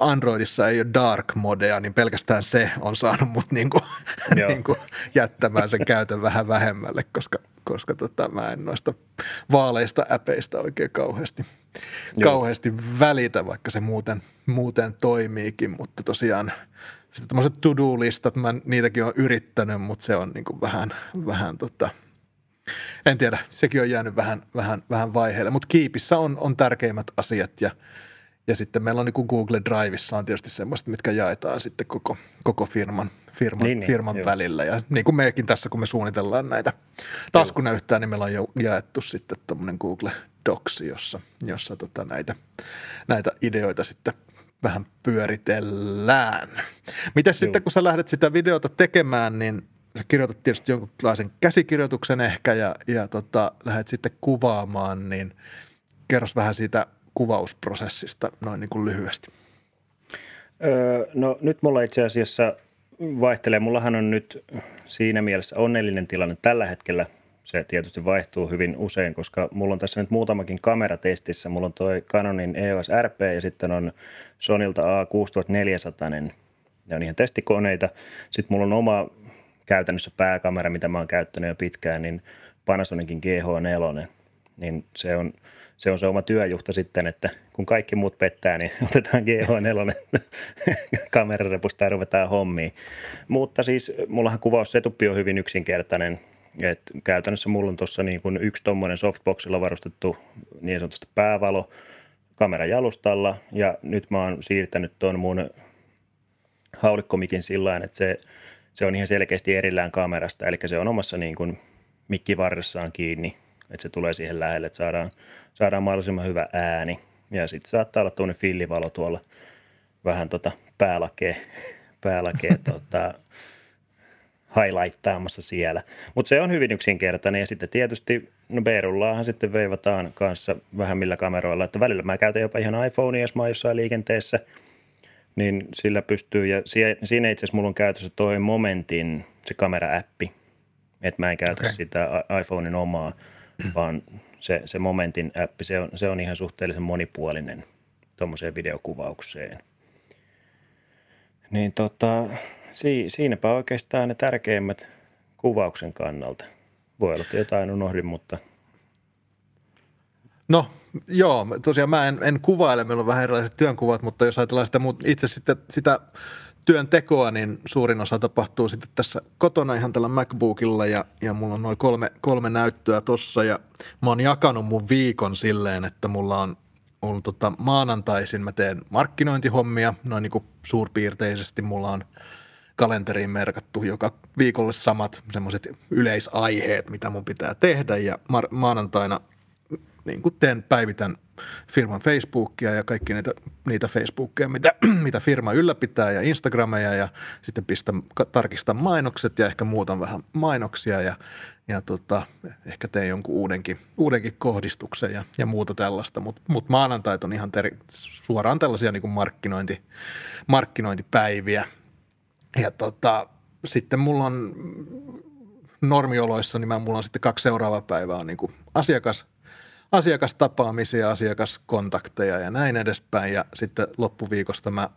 Androidissa ei ole dark modea, niin pelkästään se on saanut mut niin kuin, niin kuin jättämään sen käytön vähän vähemmälle, koska, koska tota, mä en noista vaaleista äpeistä oikein kauheasti, kauheasti välitä, vaikka se muuten, muuten toimiikin, mutta tosiaan sitten tämmöiset to-do-listat, mä niitäkin olen yrittänyt, mutta se on niin kuin vähän, vähän tota, en tiedä, sekin on jäänyt vähän, vähän, vähän vaiheelle, mutta Keepissä on, on tärkeimmät asiat ja Ja sitten meillä on niin kuin Google Driveissa on tietysti semmoiset, mitkä jaetaan sitten koko, koko firman, firman, niin, firman välillä. Ja niin kuin mekin tässä, kun me suunnitellaan näitä taskunäyttää, niin meillä on jo jaettu sitten tuommoinen Google Docs, jossa, jossa tota näitä, näitä ideoita sitten vähän pyöritellään. Mitäs sitten, kun sä lähdet sitä videota tekemään, niin sä kirjoitat tietysti jonkunlaisen käsikirjoituksen ehkä ja, ja tota, lähdet sitten kuvaamaan, niin kerros vähän siitä kuvausprosessista noin niin kuin lyhyesti? Öö, no nyt mulla itse asiassa vaihtelee. Mullahan on nyt siinä mielessä onnellinen tilanne tällä hetkellä. Se tietysti vaihtuu hyvin usein, koska mulla on tässä nyt muutamakin kamera testissä. Mulla on toi Canonin E O S R P ja sitten on Sonylta A kuusi neljäsataa. Ne on ihan testikoneita. Sitten mulla on oma käytännössä pääkamera, mitä mä oon käyttänyt jo pitkään, niin Panasonicin G H neljä. Niin se on Se on se oma työjuhta sitten, että kun kaikki muut pettää, niin otetaan G H neljä kamerarepusta ja ruvetaan hommiin. Mutta siis mullahan kuvaussetuppi on hyvin yksinkertainen. Et käytännössä mulla on tuossa niin kuin yksi tuommoinen softboxilla varustettu niin sanotusti päävalo kameran jalustalla. Ja nyt mä oon siirtänyt tuon mun haulikkomikin sillain, että se, se on ihan selkeästi erillään kamerasta. Eli se on omassa niin kuin mikkivarressaan kiinni, että se tulee siihen lähelle, että saadaan Saadaan mahdollisimman hyvä ääni ja sitten saattaa olla tuollainen fillivalo tuolla vähän tota päälakee, päälakee tota, highlighttaamassa siellä. Mutta se on hyvin yksinkertainen ja sitten tietysti no B-rullaahan sitten veivataan kanssa vähän millä kameroilla. Että välillä mä käytän jopa ihan iPhonea, jos mä oon jossain liikenteessä, niin sillä pystyy. Ja siinä itse asiassa mulla on käytössä toi Momentin se kamera-appi, että mä en käytä okay. sitä iPhonen omaa, vaan Se, se Momentin appi, se on, se on ihan suhteellisen monipuolinen tuommoiseen videokuvaukseen. Niin tota, si, siinäpä oikeastaan ne tärkeimmät kuvauksen kannalta. Voi olla, että jotain unohdin, mutta... No, joo, tosiaan mä en, en kuvaile, meillä on vähän erilaiset työnkuvat, mutta jos ajatellaan sitä itse sitä, sitä työn tekoa, niin suurin osa tapahtuu sitten tässä kotona ihan tällä MacBookilla ja, ja mulla on noin kolme, kolme näyttöä tossa ja mä oon jakanut mun viikon silleen, että mulla on, on tota, maanantaisin mä teen markkinointihommia, noin niin kuin suurpiirteisesti mulla on kalenteriin merkattu joka viikolle samat semmoiset yleisaiheet, mitä mun pitää tehdä ja ma- maanantaina niin kuin teen, päivitän firman Facebookia ja kaikki niitä, niitä Facebookia, mitä, mitä firma ylläpitää ja Instagrameja ja sitten pistän, tarkistan mainokset ja ehkä muutan vähän mainoksia ja, ja tota, ehkä teen jonkun uudenkin, uudenkin kohdistuksen ja, ja muuta tällaista, mutta mut maanantait on ihan ter- suoraan tällaisia niin kuin markkinointi, markkinointipäiviä ja tota, sitten mulla on normioloissa, niin mä, mulla on sitten kaksi seuraavaa päivää on niin kuin asiakas asiakastapaamisia, asiakaskontakteja ja näin edespäin. Ja sitten loppuviikosta mä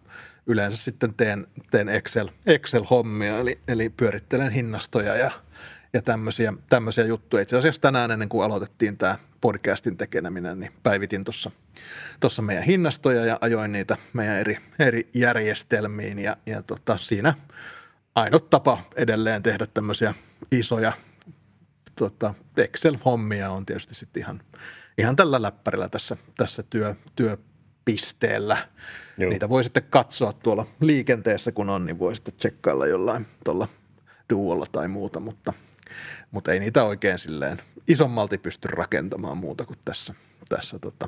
yleensä sitten teen, teen Excel, Excel-hommia, eli, eli pyörittelen hinnastoja ja, ja tämmöisiä, tämmöisiä juttuja. Itse asiassa tänään ennen kuin aloitettiin tämä podcastin tekeminen, niin päivitin tuossa tuossa meidän hinnastoja ja ajoin niitä meidän eri, eri järjestelmiin. Ja, ja tota, siinä ainut tapa edelleen tehdä tämmöisiä isoja tota, Excel-hommia on tietysti sitten ihan, ihan tällä läppärillä tässä, tässä työ, työpisteellä. Joo. Niitä voi sitten katsoa tuolla liikenteessä, kun on, niin voi sitten tsekkailla jollain tuolla Duolla tai muuta, mutta, mutta ei niitä oikein silleen isommalti pysty rakentamaan muuta kuin tässä, tässä tota,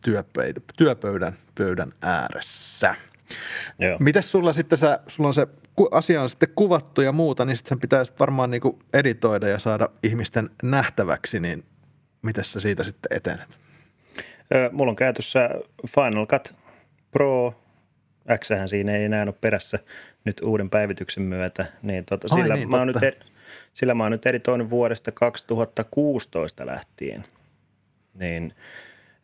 työpöydän, työpöydän pöydän ääressä. Joo. Mites sulla sitten, sä, sulla on se asia on sitten kuvattu ja muuta, niin sitten sen pitäisi varmaan niin kuin editoida ja saada ihmisten nähtäväksi, niin mites sä siitä sitten etenet? Mulla on käytössä Final Cut Pro, Xhän siinä ei enää ole perässä nyt uuden päivityksen myötä, niin, tota, Ai, sillä, niin mä nyt, sillä mä oon nyt editoinut vuodesta kaksituhattakuusitoista lähtien, niin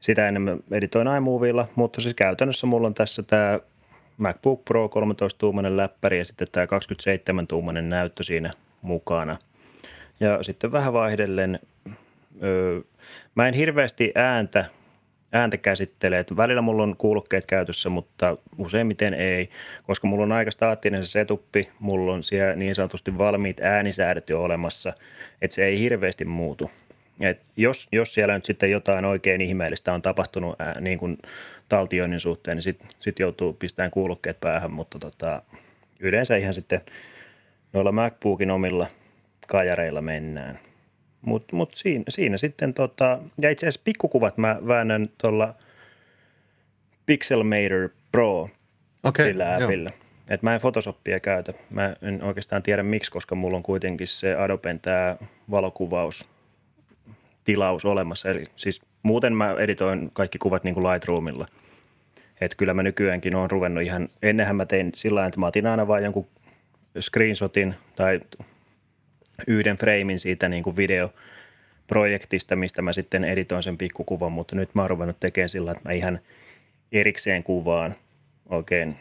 sitä enemmän editoin iMoviella, mutta siis käytännössä mulla on tässä tämä MacBook Pro kolmetoista tuumainen läppäri ja sitten tämä kaksikymmentäseitsemän tuumainen näyttö siinä mukana. Ja sitten vähän vaihdellen, öö, mä en hirveästi ääntä, ääntä käsittele, että välillä mulla on kuulokkeet käytössä, mutta useimmiten ei, koska mulla on aika staattinen se setuppi, mulla on siellä niin sanotusti valmiit äänisäädöt jo olemassa, että se ei hirveästi muutu. Et jos, jos siellä nyt sitten jotain oikein ihmeellistä on tapahtunut ää, niin kuin taltioinnin suhteen, niin sitten sit joutuu pistämään kuulokkeet päähän, mutta tota, yleensä ihan sitten noilla MacBookin omilla kajareilla mennään. Mutta mut siinä, siinä sitten, tota, ja itse asiassa pikkukuvat mä väännän tuolla Pixelmator Pro okay, sillä appilla. Että mä en Photoshopia käytä. Mä en oikeastaan tiedä miksi, koska mulla on kuitenkin se Adoben tämä valokuvaus. Tilaus olemassa. Eli siis muuten mä editoin kaikki kuvat niin kuin Lightroomilla. Että kyllä mä nykyäänkin oon ruvennut ihan, ennenhän mä tein sillä lailla, että mä otin aina vaan jonkun screenshotin tai yhden freimin siitä niin kuin videoprojektista, mistä mä sitten editoin sen pikkukuvan, mutta nyt mä oon ruvennut tekemään sillä lailla, että mä ihan erikseen kuvaan oikein,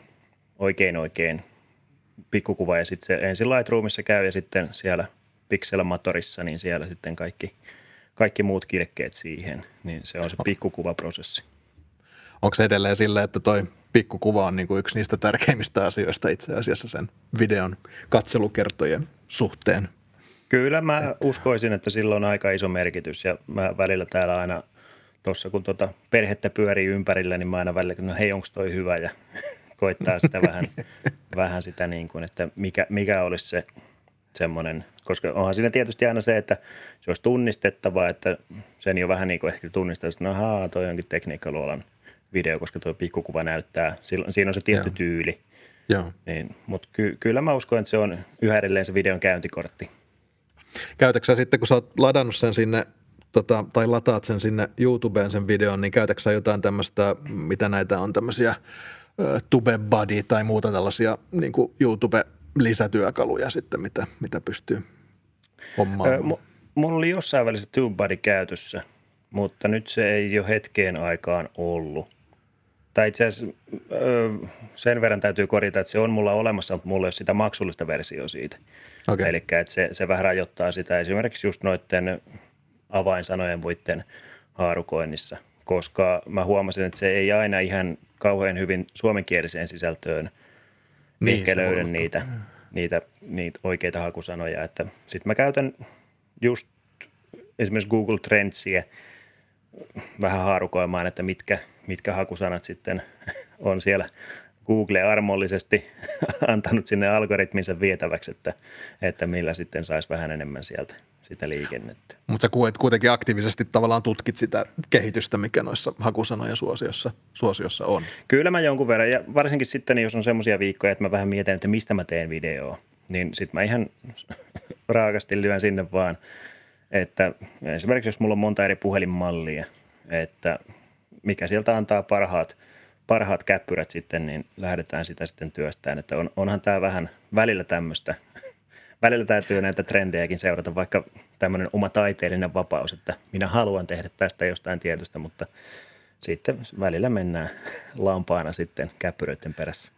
oikein, oikein pikkukuva ja sitten se ensin Lightroomissa käy ja sitten siellä Pixelmatorissa, niin siellä sitten kaikki kaikki muut kirkkeet siihen, niin se on se pikkukuvaprosessi. Onko se edelleen sillä, että toi pikkukuva on niinku yksi niistä tärkeimmistä asioista itse asiassa sen videon katselukertojen suhteen? Kyllä mä että. uskoisin, että sillä on aika iso merkitys ja mä välillä täällä aina tuossa kun tota perhettä pyörii ympärillä, niin mä aina välillä, no hei onko toi hyvä ja koittaa sitä vähän, vähän sitä niin kuin, että mikä, mikä olisi se semmoinen, koska onhan siinä tietysti aina se, että se olisi tunnistettava, että sen jo vähän niin kuin ehkä tunnistaa, että ahaa, toi onkin tekniikkaluolan video, koska tuo pikkukuva näyttää, siinä on se tietty Joo. tyyli. Joo. Niin, mutta ky- kyllä mä uskon, että se on yhä edelleen se videon käyntikortti. Käytätkö sä sitten, kun sä oot ladannut sen sinne, tota, tai lataat sen sinne YouTubeen sen videon, niin käytätkö sä jotain tämmöistä, mitä näitä on tämmöisiä TubeBuddy tai muuta tällaisia niin kuin YouTube lisätyökaluja sitten, mitä, mitä pystyy hommaamaan. Öö, mulla oli jossain välissä TubeBuddy käytössä, mutta nyt se ei jo hetkeen aikaan ollut. Tai itse asiassa öö, sen verran täytyy korjata, että se on mulla olemassa, mutta mulla ei ole sitä maksullista versiota siitä. Okay. Eli se, se vähän rajoittaa sitä esimerkiksi just noiden avainsanojen muiden haarukoinnissa, koska mä huomasin, että se ei aina ihan kauhean hyvin suomenkieliseen sisältöön niin, ehkä löydän niitä, niitä, niitä oikeita hakusanoja. Sitten mä käytän just esimerkiksi Google Trendsia vähän haarukoimaan, että mitkä, mitkä hakusanat sitten on siellä Google armollisesti antanut sinne algoritminsa vietäväksi, että, että millä sitten saisi vähän enemmän sieltä sitä liikennettä. Mutta sä kuitenkin aktiivisesti tavallaan tutkit sitä kehitystä, mikä noissa hakusanojen suosiossa, suosiossa on. Kyllä mä jonkun verran, ja varsinkin sitten jos on semmoisia viikkoja, että mä vähän mietin, että mistä mä teen videoa, niin sit mä ihan raakasti lyön sinne vaan, että esimerkiksi jos mulla on monta eri puhelinmallia, että mikä sieltä antaa parhaat, parhaat käppyrät sitten, niin lähdetään sitä sitten työstään, että on, onhan tää vähän välillä tämmöistä välillä täytyy näitä trendejäkin seurata, vaikka tämmöinen oma taiteellinen vapaus, että minä haluan tehdä tästä jostain tietystä, mutta sitten välillä mennään lampaana sitten käppyröiden perässä.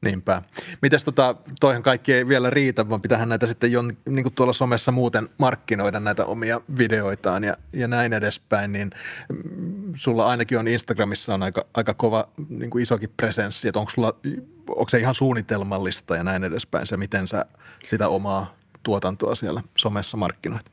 Niinpä. Mitäs tota, toihan kaikki ei vielä riitä, vaan pitäähän näitä sitten jo niin kuin tuolla somessa muuten markkinoida näitä omia videoitaan ja, ja näin edespäin, niin sulla ainakin on Instagramissa on aika, aika kova niin kuin isokin presenssi, että onko sulla, onko se ihan suunnitelmallista ja näin edespäin se, miten sä sitä omaa tuotantoa siellä somessa markkinoit?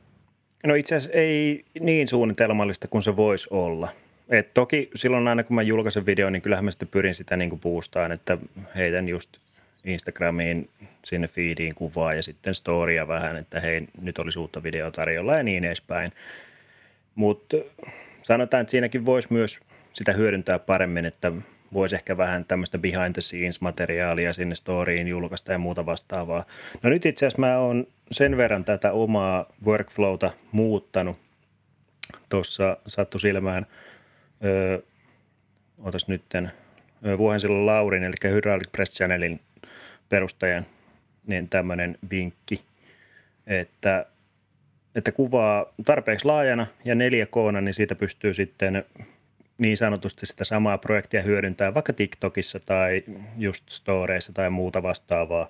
No itse asiassa ei niin suunnitelmallista kuin se voisi olla. Et toki silloin aina, kun mä julkaisen videon, niin kyllähän mä sitten pyrin sitä niin kuin boostaan, että heitän just Instagramiin sinne feediin kuvaa ja sitten storya vähän, että hei, nyt olisi uutta videoa tarjolla ja niin edespäin. Mutta sanotaan, että siinäkin voisi myös sitä hyödyntää paremmin, että voisi ehkä vähän tämmöistä behind the scenes materiaalia sinne storyin julkaista ja muuta vastaavaa. No nyt itse asiassa mä oon sen verran tätä omaa workflowta muuttanut. Tuossa sattui silmään. Öö, otas nytten öö, Vuohensillan Laurin, eli Hydraulic Press Channelin perustajan, niin tämmöinen vinkki, että, että kuvaa tarpeeksi laajana ja neljä K:na, niin siitä pystyy sitten niin sanotusti sitä samaa projektia hyödyntää vaikka TikTokissa tai just storeissa tai muuta vastaavaa,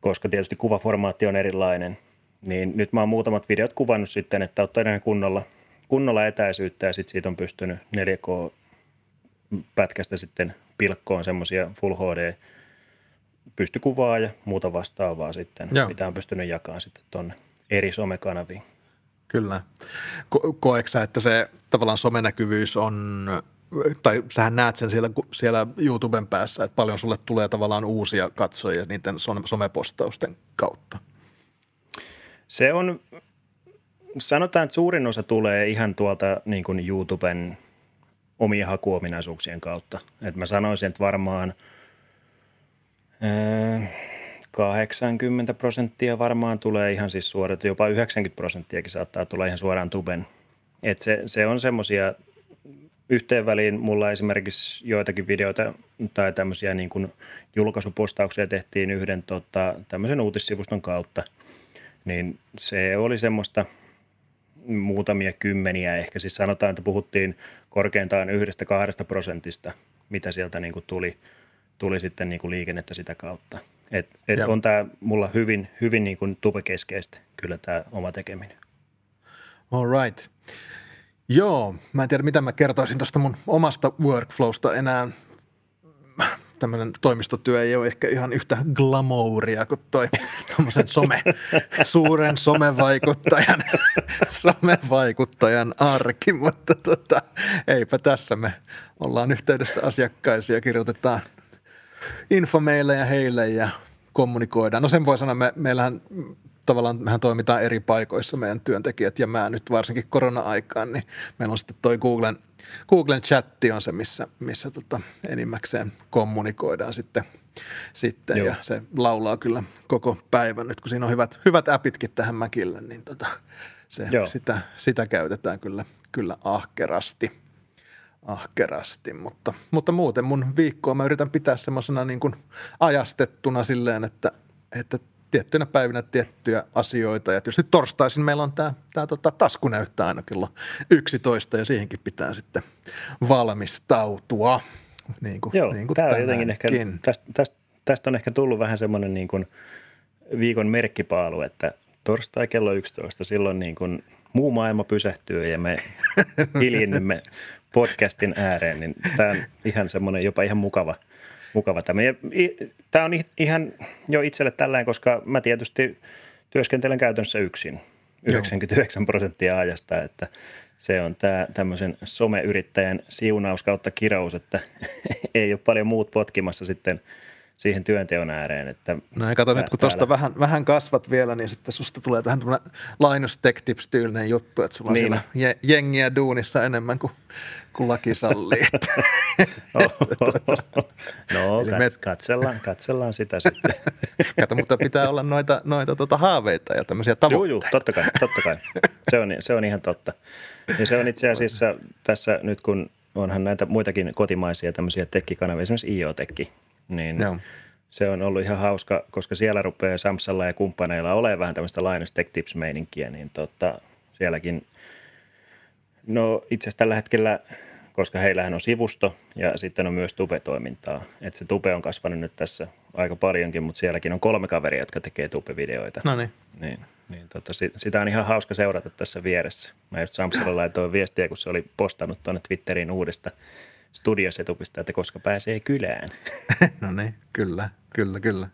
koska tietysti kuvaformaatti on erilainen, niin nyt mä oon muutamat videot kuvannut sitten, että ottaa enää kunnolla kunnolla etäisyyttä ja sitten siitä on pystynyt neljä K-pätkästä sitten pilkkoon semmoisia Full H D-pystykuvaa ja muuta vastaavaa sitten, joo, mitä on pystynyt jakamaan sitten tuonne eri somekanaviin. Kyllä. Ko- koetko sä, että se tavallaan somenäkyvyys on, tai sähän näet sen siellä, siellä YouTuben päässä, että paljon sulle tulee tavallaan uusia katsojia niiden somepostausten kautta? Se on... Sanotaan, että suurin osa tulee ihan tuolta niin kuin YouTuben omien hakuominaisuuksien kautta. Et mä sanoisin, että varmaan äh, kahdeksankymmentä prosenttia varmaan tulee ihan siis suoraan, jopa yhdeksänkymmentä prosenttiakin saattaa tulla ihan suoraan tuben. Et se, se on semmoisia, yhteen väliin mulla esimerkiksi joitakin videoita tai tämmöisiä niin kuin julkaisupostauksia tehtiin yhden tota, tämmöisen uutissivuston kautta, niin se oli semmoista muutamia kymmeniä ehkä. Siis sanotaan, että puhuttiin korkeintaan yhdestä kahdesta prosentista, mitä sieltä niin kuin tuli, tuli sitten niin kuin liikennettä sitä kautta. Et, et on tämä mulla hyvin, hyvin niin kuin tube-keskeistä kyllä tämä oma tekeminen. All right. Joo, mä en tiedä, mitä mä kertoisin tuosta mun omasta workflowsta enää. Tämmöinen toimistotyö ei ole ehkä ihan yhtä glamouria kuin toi tommosen some, suuren somevaikuttajan, somevaikuttajan arki, mutta tota, eipä tässä me ollaan yhteydessä asiakkaisiin ja kirjoitetaan info meille ja heille ja kommunikoidaan. No sen voi sanoa, me, meillähän tavallaan mehän toimitaan eri paikoissa meidän työntekijät ja mä nyt varsinkin korona-aikaan, niin meillä on sitten toi Googlen, Googlen chatti on se, missä, missä tota enimmäkseen kommunikoidaan sitten, sitten ja se laulaa kyllä koko päivän nyt, kun siinä on hyvät, hyvät appitkin tähän mäkille, niin tota se, sitä, sitä käytetään kyllä, kyllä ahkerasti, ahkerasti, mutta, mutta muuten mun viikkoa mä yritän pitää semmoisena niin kuin ajastettuna silleen, että, että tiettyinä päivinä tiettyjä asioita ja tietysti torstaisin meillä on tämä, tämä tota, taskunäyttö aina kello yksitoista ja siihenkin pitää sitten valmistautua. Niin kuin, joo, niin kuin tämä on jotenkin ehkä, tästä, tästä, tästä on ehkä tullut vähän semmoinen niin kuin viikon merkkipaalu, että torstai kello yksitoista, silloin niin kuin muu maailma pysähtyy ja me hiljennymme podcastin ääreen, niin tämä on ihan semmoinen jopa ihan mukava. Mukava tämä. Tämä on ihan jo itselle tällainen, koska mä tietysti työskentelen käytännössä yksin yhdeksänkymmentäyhdeksän prosenttia ajasta, että se on tämä tämmöisen someyrittäjän siunaus kautta kirous, että ei ole paljon muut potkimassa sitten siihen työnteon ääreen. Että no kato nyt, kun tuosta vähän, vähän kasvat vielä, niin sitten susta tulee tähän tämmöinen Linus Tech Tips-tyylinen juttu, että sulla on niin siellä jengiä duunissa enemmän kuin, kuin laki sallii. No, kat, katsellaan, katsellaan sitä sitten. Kato, mutta pitää olla noita, noita tuota haaveita ja tämmöisiä tavoitteita. Joo, joo, totta kai, totta kai. Se on, se on ihan totta. Ja se on itse asiassa tässä nyt, kun onhan näitä muitakin kotimaisia tämmöisiä tekkikanavia, esimerkiksi I O-tekki, niin no. Se on ollut ihan hauska, koska siellä rupeaa Samsalla ja kumppaneilla olemaan vähän tämmöistä Linus Tech Tips-meininkiä, niin tota, sielläkin, no itse asiassa tällä hetkellä, koska heillähän on sivusto ja sitten on myös Tube-toimintaa, että se Tube on kasvanut nyt tässä aika paljonkin, mutta sielläkin on kolme kaveria, jotka tekee Tube-videoita. No niin. Niin, niin tota, sitä on ihan hauska seurata tässä vieressä. Mä just Samsalle laitoin viestiä, kun se oli postannut tuonne Twitteriin uudesta studiosetupista, että koska pääsee kylään. No niin, kyllä, kyllä, kyllä.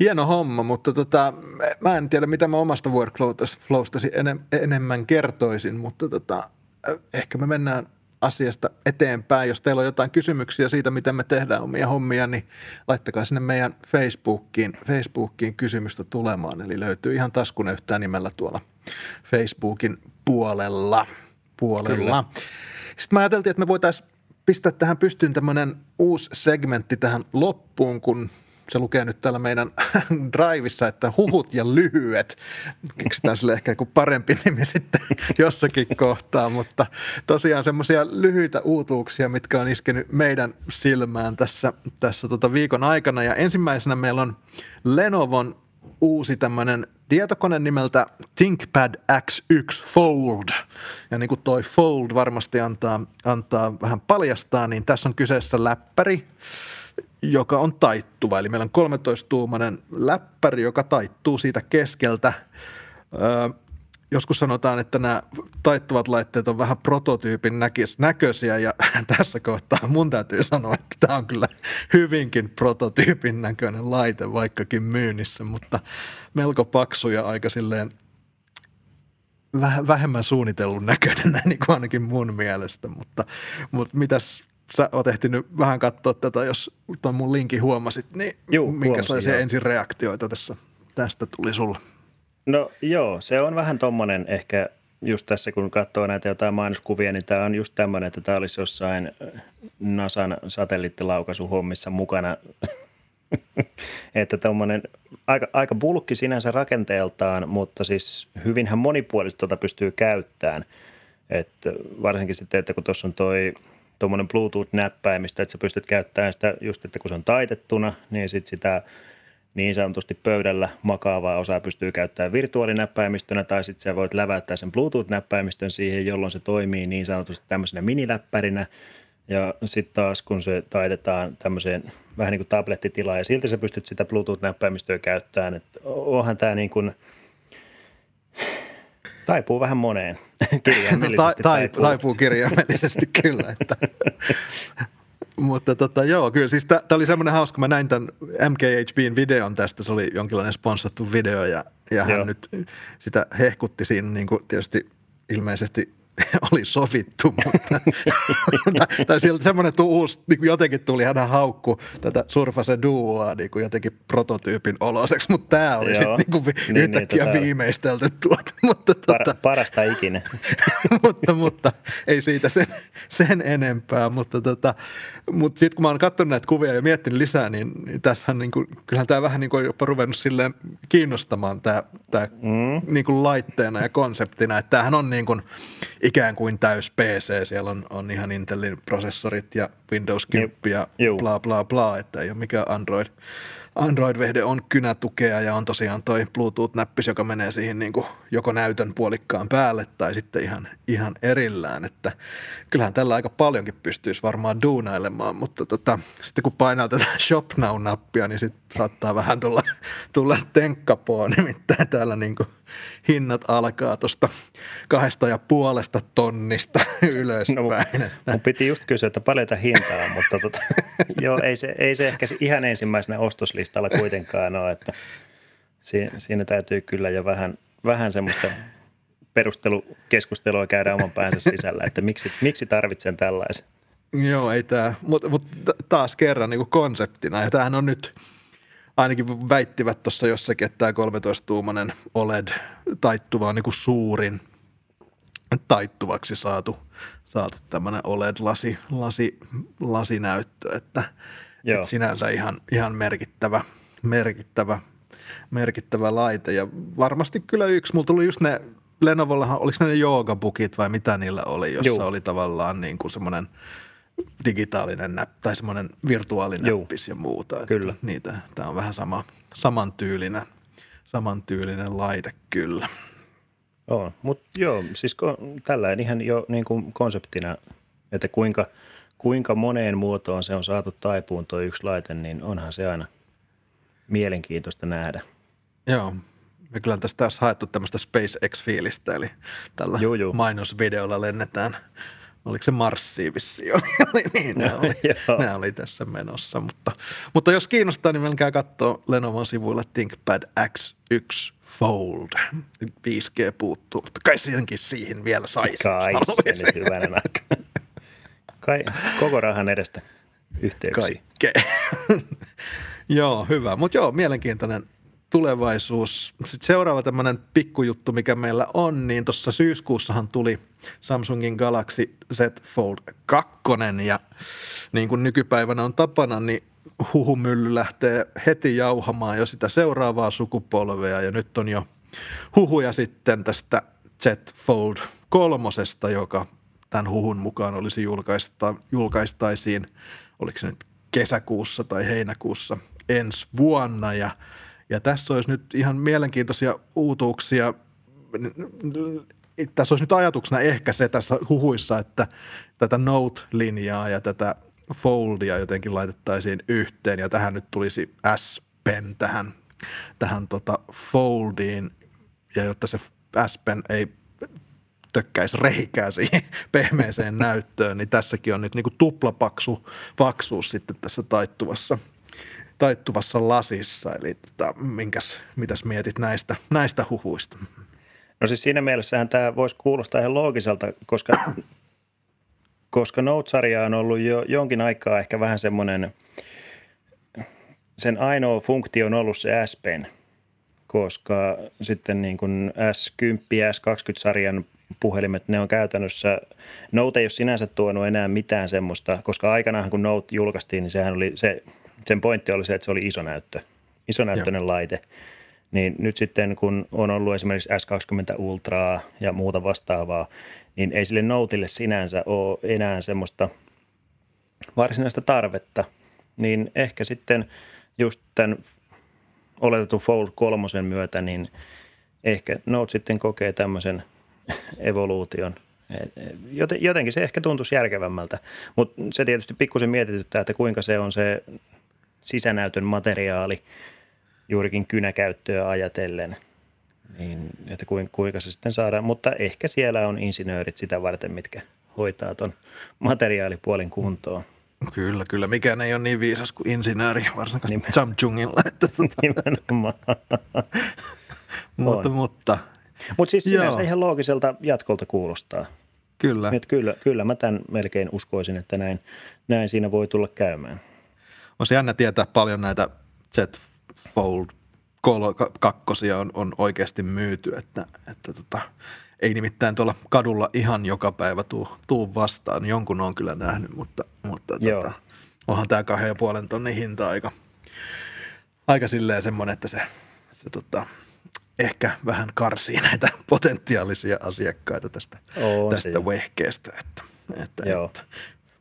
Hieno homma, mutta tota, mä en tiedä, mitä mä omasta workflowstasi enemmän kertoisin, mutta tota, ehkä me mennään asiasta eteenpäin. Jos teillä on jotain kysymyksiä siitä, miten me tehdään omia hommia, niin laittakaa sinne meidän Facebookiin, Facebookiin kysymystä tulemaan. Eli löytyy ihan taskunöyhtää nimellä tuolla Facebookin puolella. puolella. Kyllä. Sitten mä ajateltiin, että me voitaisiin pistää tähän pystyyn tämmöinen uusi segmentti tähän loppuun, kun se lukee nyt täällä meidän driveissa, että huhut ja lyhyet. Keksitään sille ehkä joku parempi nimi sitten jossakin kohtaa, mutta tosiaan semmoisia lyhyitä uutuuksia, mitkä on iskenyt meidän silmään tässä, tässä tota viikon aikana. Ja ensimmäisenä meillä on Lenovon uusi tämmöinen tietokone nimeltä ThinkPad X yksi Fold. Ja niin kuin toi Fold varmasti antaa, antaa vähän paljastaa, niin tässä on kyseessä läppäri, joka on taittuva. Eli meillä on kolmetoista-tuumainen läppäri, joka taittuu siitä keskeltä. Öö, joskus sanotaan, että nämä taittuvat laitteet on vähän prototyypin näköisiä, ja tässä kohtaa mun täytyy sanoa, että tämä on kyllä hyvinkin prototyypin näköinen laite, vaikkakin myynnissä, mutta melko paksu ja aika silleen vähemmän suunnitellun näköinen, niin kuin ainakin mun mielestä, mutta, mutta mitäs sä oot ehtinyt vähän katsoa tätä, jos tuon mun linkin huomasit, niin Juu, minkälaisia huomasin, ensireaktioita tässä, tästä tuli sulle? No joo, se on vähän tommonen ehkä just tässä, kun katsoo näitä jotain mainoskuvia, niin tämä on just tämmöinen, että tämä olisi jossain NASAn satelliittilaukasuhommissa mukana, että tommonen aika, aika bulkki sinänsä rakenteeltaan, mutta siis hyvinhän monipuolisesti tuota pystyy käyttämään, että varsinkin sitten, että kun tuossa on toi tuommoinen Bluetooth-näppäimistä, että sä pystyt käyttämään sitä just, että kun se on taitettuna, niin sitten sitä niin sanotusti pöydällä makaavaa osaa pystyy käyttämään virtuaalinäppäimistönä, tai sitten sä voit läväyttää sen Bluetooth-näppäimistön siihen, jolloin se toimii niin sanotusti tämmöisenä miniläppärinä, ja sitten taas kun se taitetaan tämmöiseen vähän niin kuin tablettitilaan, ja silti sä pystyt sitä Bluetooth-näppäimistöä käyttämään, että onhan tämä niin kuin taipuu vähän moneen kirjaimellisesti. Ta- taipuu. taipuu kirjaimellisesti, kyllä. Että. Mutta tota, joo, kyllä siis tämä oli semmoinen hauska, mä näin tämän M K H B:n videon tästä, se oli jonkinlainen sponssattu video ja, ja hän joo. nyt sitä hehkutti siinä niin kuin tietysti ilmeisesti oli sovittu, mutta tai, tai sieltä semmoinen tu- uusi, niin jotenkin tuli hänen haukku tätä Surface Duoa niin kuin jotenkin prototyypin oloiseksi, mutta tämä oli sitten niin kuin vi- niin, yhtäkkiä niin, tota... viimeistelty tuote. Mutta, Par- tota... Parasta ikinä. mutta, mutta ei siitä sen, sen enempää, mutta tota, mut sitten kun mä oon katsonut näitä kuvia ja miettinyt lisää, niin tässähän niin kuin, kyllähän tämä vähän niin kuin jopa ruvennut silleen kiinnostamaan tämä mm. niin kuin laitteena ja konseptina, että tämähän on niin kuin ikään kuin täys P C, siellä on, on ihan Intelin prosessorit ja Windows kymmenen ja bla bla bla, että ei ole mikään Android. Android-vehde on kynätukea ja on tosiaan toi Bluetooth-näppis, joka menee siihen niin kuin joko näytön puolikkaan päälle tai sitten ihan, ihan erillään, että kyllähän tällä aika paljonkin pystyisi varmaan duunailemaan, mutta tota, sitten kun painaa tätä Shop Now-nappia, niin sitten saattaa vähän tulla, tulla tenkkapoa, nimittäin täällä niin kuin hinnat alkaa tuosta kahdesta ja puolesta tonnista ylöspäin. No, mun, mun piti just kysyä, että paljon tämä hintaa, mutta tota, joo, ei se, ei se ehkä ihan ensimmäisenä ostoslistalla kuitenkaan ole, että siinä, siinä täytyy kyllä jo vähän, vähän semmoista perustelukeskustelua käydä oman päänsä sisällä, että miksi, miksi tarvitsen tällaisen. Joo, ei tämä, mutta mut taas kerran niin kuin konseptina, ja tämähän on nyt ainakin väittivät tuossa jossakin, että tämä kolmetoista-tuumainen O L E D taittuva on niin kuin suurin taittuvaksi saatu, saatu tämmöinen O L E D-lasi, lasi, lasinäyttö, että, että sinänsä ihan, ihan merkittävä, merkittävä, merkittävä laite. Ja varmasti kyllä yksi, mulla tuli just ne, Lenovollahan, oliko ne ne joogabukit vai mitä niillä oli, jossa Joo. oli tavallaan niin kuin semmoinen digitaalinen näppis tai semmoinen virtuaalinen Juu. näppis ja muuta. Että kyllä. Niitä, tämä on vähän sama, samantyylinen, samantyylinen laite kyllä. Joo, mutta joo, siis tällainen ihan jo niin kuin konseptina, että kuinka, kuinka moneen muotoon se on saatu taipuun tuo yksi laite, niin onhan se aina mielenkiintoista nähdä. Joo, ja kyllä tässä taas haettu tämmöistä SpaceX-fiilistä, eli tällä joo, joo. mainosvideolla lennetään. Oliko se Marssiin vissiin? Niin, nämä oli, nämä oli tässä menossa. Mutta, mutta jos kiinnostaa, niin menkää katsoa Lenovon sivuilla ThinkPad X yksi Fold. viisi G puuttuu, mutta kai siihenkin siihen vielä saisi. Kai se nyt hyvänä aikaa. Kai koko rahan edestä yhteyksiä. Kaikkea. Joo, hyvä. Mutta joo, mielenkiintoinen tulevaisuus. Sitten seuraava tämmöinen pikkujuttu, mikä meillä on, niin tuossa syyskuussahan tuli Samsungin Galaxy Z Fold kaksi, ja niin kuin nykypäivänä on tapana, niin huhumylly lähtee heti jauhamaan jo sitä seuraavaa sukupolvea, ja nyt on jo huhuja sitten tästä Z Fold kolmosesta, joka tämän huhun mukaan olisi julkaista, julkaistaisiin, oliko se nyt kesäkuussa tai heinäkuussa ensi vuonna, ja Ja tässä olisi nyt ihan mielenkiintoisia uutuuksia. Tässä olisi nyt ajatuksena ehkä se tässä huhuissa, että tätä Note-linjaa ja tätä Foldia jotenkin laitettaisiin yhteen. Ja tähän nyt tulisi S-Pen tähän, tähän tota Foldiin, ja jotta se S-Pen ei tökkäisi reikää siihen pehmeeseen näyttöön, niin tässäkin on nyt niin kuin tuplapaksu paksuus sitten tässä taittuvassa. taittuvassa lasissa, eli tota, minkäs, mitäs mietit näistä, näistä huhuista? No siis siinä mielessähän tämä voisi kuulostaa ihan loogiselta, koska, koska Note-sarja on ollut jo jonkin aikaa ehkä vähän semmoinen, sen ainoa funktio on ollut se S-Pen, koska sitten niin kuin S kymmenen, S kaksikymmentä-sarjan puhelimet, ne on käytännössä, Note ei ole sinänsä tuonut enää mitään semmoista, koska aikanaan kun Note julkaistiin, niin sehän oli se, sen pointti oli se, että se oli isonäyttö, isonäyttöinen Joo. laite. Niin nyt sitten, kun on ollut esimerkiksi S kaksikymmentä Ultraa ja muuta vastaavaa, niin ei sille Noteille sinänsä ole enää semmoista varsinaista tarvetta. Niin ehkä sitten just tämän oletetun Fold kolmosen myötä, niin ehkä Note sitten kokee tämmöisen evoluution. Jotenkin se ehkä tuntuisi järkevämmältä, mutta se tietysti pikkusen mietityttää, että kuinka se on se sisänäytön materiaali juurikin kynäkäyttöä ajatellen, niin että kuinka se sitten saadaan, mutta ehkä siellä on insinöörit sitä varten, mitkä hoitaa ton materiaalipuolen kuntoon. Kyllä, kyllä. Mikään ei ole niin viisas kuin insinööri, varsinkin Samsungilla. Nimenomaan. mutta, mutta. Mutta siis sinänsä Joo. ihan loogiselta jatkolta kuulostaa. Kyllä. Nyt kyllä. Kyllä mä tämän melkein uskoisin, että näin, näin siinä voi tulla käymään. Olisi jännä tietää paljon näitä Z Fold kakkosia on, on oikeasti myyty, että, että tota, ei nimittäin tuolla kadulla ihan joka päivä tuu, tuu vastaan. Jonkun on kyllä nähnyt, mutta, mutta tota, onhan tämä kahden ja puolen tonnin hinta aika, aika silleen semmoinen, että se, se tota, ehkä vähän karsii näitä potentiaalisia asiakkaita tästä, tästä vehkeestä. Että, että, että.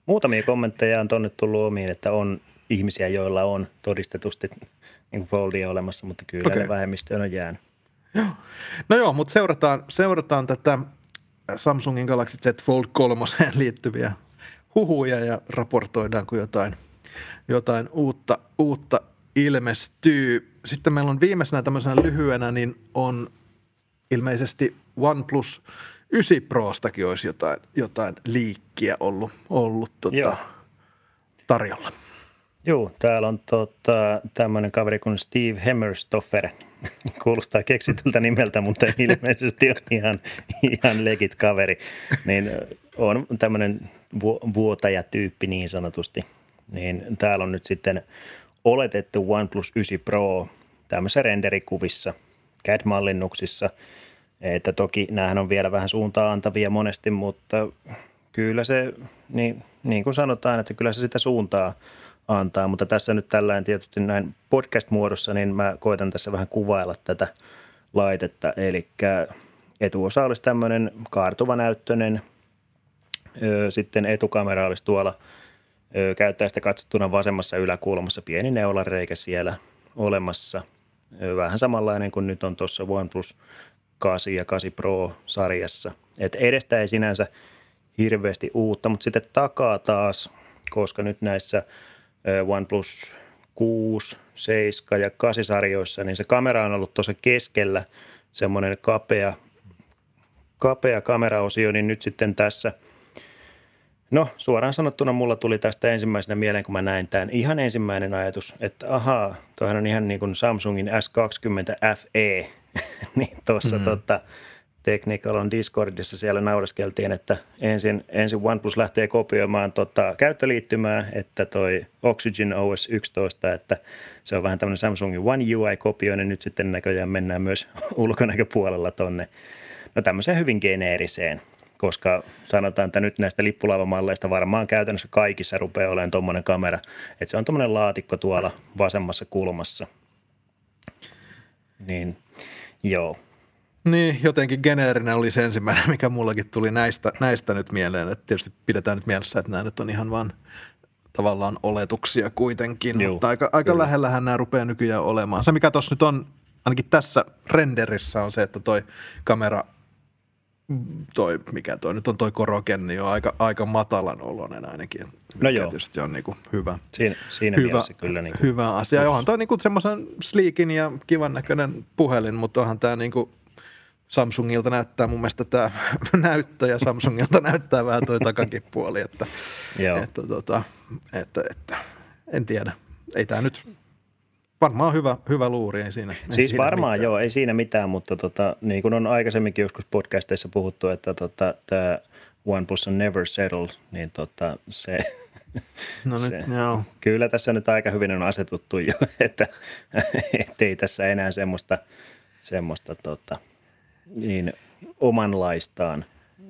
Muutamia kommentteja on tuonne tullut omiin, että on ihmisiä, joilla on todistetusti niin Foldia olemassa, mutta kyllä okay. ne vähemmistöön on jäänyt. Joo. No joo, mutta seurataan, seurataan tätä Samsungin Galaxy Z Fold kolme liittyviä huhuja ja raportoidaan, kun jotain, jotain uutta, uutta ilmestyy. Sitten meillä on viimeisenä tämmöisenä lyhyenä, niin on ilmeisesti OnePlus yhdeksän Prostakin olisi jotain, jotain liikkiä ollut, ollut tota, tarjolla. Joo, täällä on tota, tämmöinen kaveri kuin Steve Hemmerstoffer. Kuulostaa keksityltä nimeltä, mutta ilmeisesti on ihan, ihan legit kaveri. Niin on tämmöinen vuotajatyyppi niin sanotusti. Niin täällä on nyt sitten oletettu OnePlus yhdeksän Pro tämmöisissä renderikuvissa, C A D-mallinnuksissa. Että toki näähän on vielä vähän suuntaa antavia monesti, mutta kyllä se, niin, niin kuin sanotaan, että kyllä se sitä suuntaa antaa, mutta tässä nyt tällainen tietysti näin podcast-muodossa, niin mä koitan tässä vähän kuvailla tätä laitetta. Eli etuosa olisi tämmöinen kaartuvanäyttöinen, sitten etukamera olisi tuolla Käyttäjästä katsottuna vasemmassa yläkulmassa pieni neulareikä siellä olemassa. Vähän samanlainen kuin nyt on tuossa OnePlus kahdeksan ja kahdeksan Pro -sarjassa. Et edestä ei sinänsä hirveästi uutta, mutta sitten takaa taas, koska nyt näissä OnePlus kuusi, seitsemän ja kahdeksan sarjoissa, niin se kamera on ollut tuossa keskellä semmoinen kapea, kapea kameraosio, niin nyt sitten tässä, no suoraan sanottuna mulla tuli tästä ensimmäisenä mieleen, kun mä näin tämän, ihan ensimmäinen ajatus, että ahaa, toihan on ihan niin kuin Samsungin S kaksikymmentä F E, niin tuossa mm-hmm. tota, Technical on Discordissa siellä naureskeltiin, että ensin, ensin OnePlus lähtee kopioimaan tota, käyttöliittymää, että toi Oxygen O S yksitoista, että se on vähän tämmöinen Samsungin One U I-kopioinen, nyt sitten näköjään mennään myös ulkonäköpuolella tonne, no tämmöiseen hyvin geneeriseen, koska sanotaan, että nyt näistä lippulaivamalleista varmaan käytännössä kaikissa rupeaa olemaan tuommoinen kamera, että se on tuommoinen laatikko tuolla vasemmassa kulmassa, niin joo. Niin, jotenkin geneerinen oli se ensimmäinen, mikä mullakin tuli näistä, näistä nyt mieleen. Että tietysti pidetään nyt mielessä, että nämä nyt on ihan vaan tavallaan oletuksia kuitenkin, Juu, mutta aika, aika lähellähän nämä rupeaa nykyään olemaan. Se, mikä tuossa nyt on, ainakin tässä renderissä on se, että toi kamera, toi, mikä toi nyt on, toi koroke, niin on aika, aika matalan oloinen ainakin. No joo. Tietysti on niin kuin hyvä, siinä, siinä hyvä, mielessä kyllä niin kuin hyvä asia. Onhan toi niin kuin semmoisen sleekin ja kivan näköinen puhelin, mutta onhan tämä niin kuin Samsungilta näyttää mun mielestä tämä näyttö ja Samsungilta näyttää vähän toi takakin puoli, että, että, tota, että, että en tiedä. Ei tämä nyt, varmaan hyvä, hyvä luuri, ei siinä ei Siis siinä varmaan mitään. Joo, ei siinä mitään, mutta tota, niin kuin on aikaisemminkin joskus podcasteissa puhuttu, että tota, tämä OnePlus on never settled, niin tota, se, no se nyt, joo. Kyllä tässä nyt aika hyvin on asetuttu jo, että ei tässä enää semmoista, semmoista tota, niin omanlaistaan.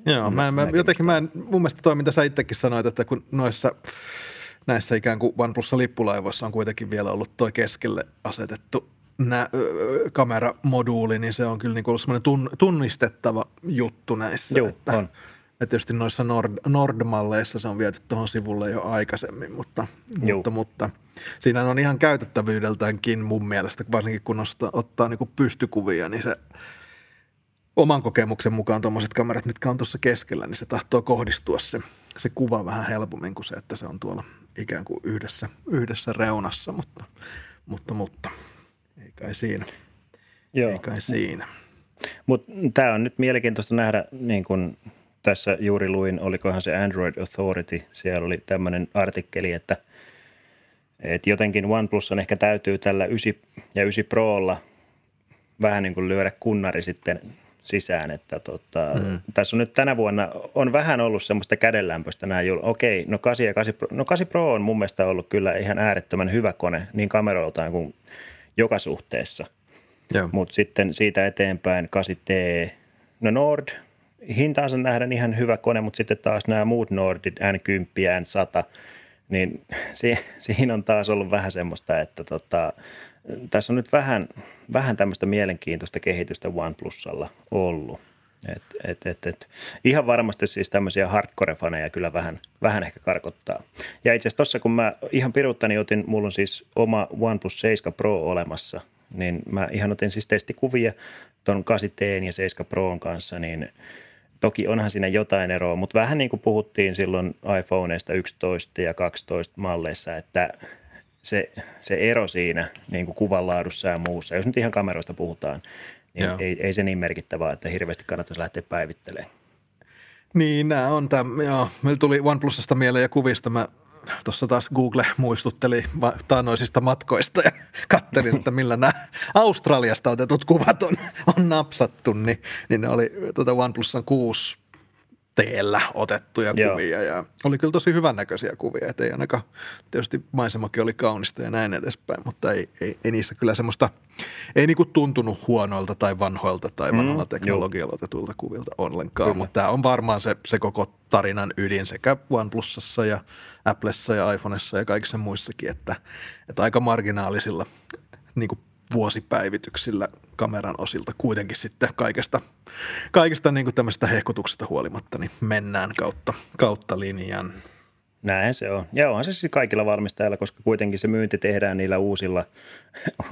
Joo, mä, mä, jotenkin mä en, mun mielestä toi, mitä sä itsekin sanoit, että kun noissa näissä ikään kuin OnePlussa lippulaivoissa on kuitenkin vielä ollut toi keskelle asetettu nä, ö, kameramoduuli, niin se on kyllä niin kuin ollut semmoinen tun, tunnistettava juttu näissä. Joo, että, on. Että tietysti noissa Nord, Nord-malleissa se on viety tuohon sivulle jo aikaisemmin, mutta, mutta, mutta siinä on ihan käytettävyydeltäänkin mun mielestä, varsinkin kun ottaa, ottaa niin kuin pystykuvia, niin se oman kokemuksen mukaan tuommoiset kamerat, mitkä on tuossa keskellä, niin se tahtoo kohdistua se, se kuva vähän helpommin kuin se, että se on tuolla ikään kuin yhdessä, yhdessä reunassa, mutta, mutta, mutta ei kai siinä. Joo. Ei kai siinä. Mutta tämä on nyt mielenkiintoista nähdä, niin kuin tässä juuri luin, olikohan se Android Authority, siellä oli tämmöinen artikkeli, että, että jotenkin OnePlus on ehkä täytyy tällä yhdeksän ja yhdeksän Prolla vähän niin kuin lyödä kunnari sitten sisään, että tota, mm. tässä on nyt tänä vuonna, on vähän ollut semmoista kädenlämpöistä nämä julkaisut. Okei, no kahdeksan ja kahdeksan Pro, no kahdeksan Pro on mun mielestä ollut kyllä ihan äärettömän hyvä kone, niin kameroiltaan kuin joka suhteessa. Mutta sitten siitä eteenpäin kahdeksan T, no Nord, hintaansa nähdään ihan hyvä kone, mutta sitten taas nämä muut Nordit, N kymmenen, N sata, niin si- siinä on taas ollut vähän semmoista, että tota, tässä on nyt vähän, vähän tämmöistä mielenkiintoista kehitystä OnePlusalla ollut. Et, et, et, et. Ihan varmasti siis tämmöisiä hardcore-faneja kyllä vähän, vähän ehkä karkottaa. Ja itse asiassa tuossa, kun mä ihan piruuttani otin, mulla on siis oma OnePlus seitsemän Pro olemassa, niin mä ihan otin siis testikuvia ton kahdeksan T:n ja seitsemän Proon kanssa, niin toki onhan siinä jotain eroa, mutta vähän niin kuin puhuttiin silloin iPhoneista yksitoista ja kaksitoista malleissa, että Se, se ero siinä niin kuin kuvan laadussa ja muussa, jos nyt ihan kameroista puhutaan, niin ei, ei se niin merkittävää, että hirveästi kannattaisi lähteä päivittelemään. Niin, nämä on tämä, joo. Meillä tuli OnePlusasta mieleen ja kuvista. Mä tuossa taas Google muistutteli taanoisista matkoista ja katselin, että millä nämä Australiasta otetut kuvat on, on napsattu, niin, niin ne oli tuota OnePlusan kuusi teellä otettuja Joo. kuvia ja oli kyllä tosi hyvännäköisiä kuvia, ettei ainakaan, tietysti maisemakin oli kaunista ja näin edespäin, mutta ei, ei, ei niissä kyllä semmoista, ei niinku tuntunut huonoilta tai vanhoilta tai vanhalla mm, teknologialla otetuilta kuvilta ollenkaan, kyllä. Mutta tämä on varmaan se, se koko tarinan ydin sekä OnePlusassa ja Applessa ja iPhoneissa ja kaikissa muissakin, että, että aika marginaalisilla niinku vuosipäivityksillä kameran osilta kuitenkin sitten kaikesta, kaikesta niin kuin tämmöisestä hehkutuksesta huolimatta, niin mennään kautta, kautta linjan. Näin se on. Ja onhan se siis kaikilla valmistajilla, koska kuitenkin se myynti tehdään niillä uusilla,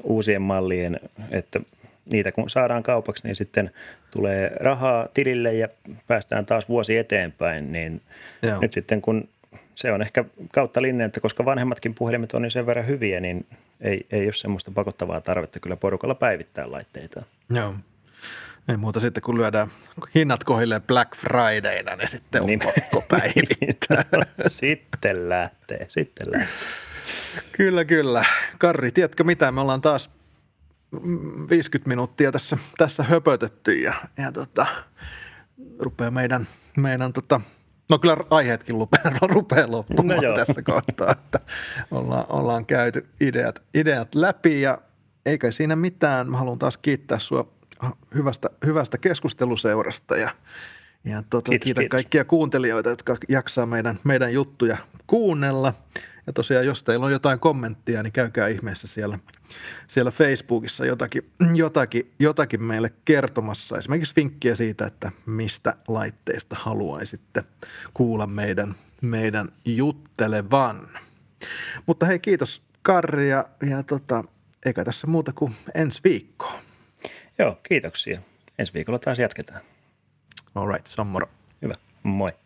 uusien mallien, että niitä kun saadaan kaupaksi, niin sitten tulee rahaa tilille ja päästään taas vuosi eteenpäin. Niin Joo. nyt sitten kun se on ehkä kautta linjan, että koska vanhemmatkin puhelimet on niin sen verran hyviä, niin ei, ei ole semmoista pakottavaa tarvetta kyllä porukalla päivittää laitteita. Joo. Ei muuta sitten, kun lyödään hinnat kohilleen Black Fridayna, niin sitten on niin. pakko päivittää. No, sitten lähtee, sitten lähtee. Kyllä, kyllä. Karri, tiedätkö mitä? Me ollaan taas viisikymmentä minuuttia tässä, tässä höpötetty ja, ja tota, rupeaa meidän, meidän tota, no kyllä aiheetkin rupeaa, rupeaa loppumaan no tässä kohtaa, että ollaan, ollaan käyty ideat, ideat läpi ja eikä siinä mitään. Mä haluan taas kiittää sua hyvästä, hyvästä keskusteluseurasta ja, ja tota, kiitos, kiitän kiitos. kaikkia kuuntelijoita, jotka jaksaa meidän, meidän juttuja kuunnella. Ja tosiaan, jos teillä on jotain kommenttia, niin käykää ihmeessä siellä, siellä Facebookissa jotakin, jotakin, jotakin meille kertomassa. Esimerkiksi vinkkiä siitä, että mistä laitteista haluaisitte kuulla meidän, meidän juttelevan. Mutta hei, kiitos Karri ja, ja tota, eikä tässä muuta kuin ensi viikkoon. Joo, kiitoksia. Ensi viikolla taas jatketaan. All right, se on moro. Hyvä, moi.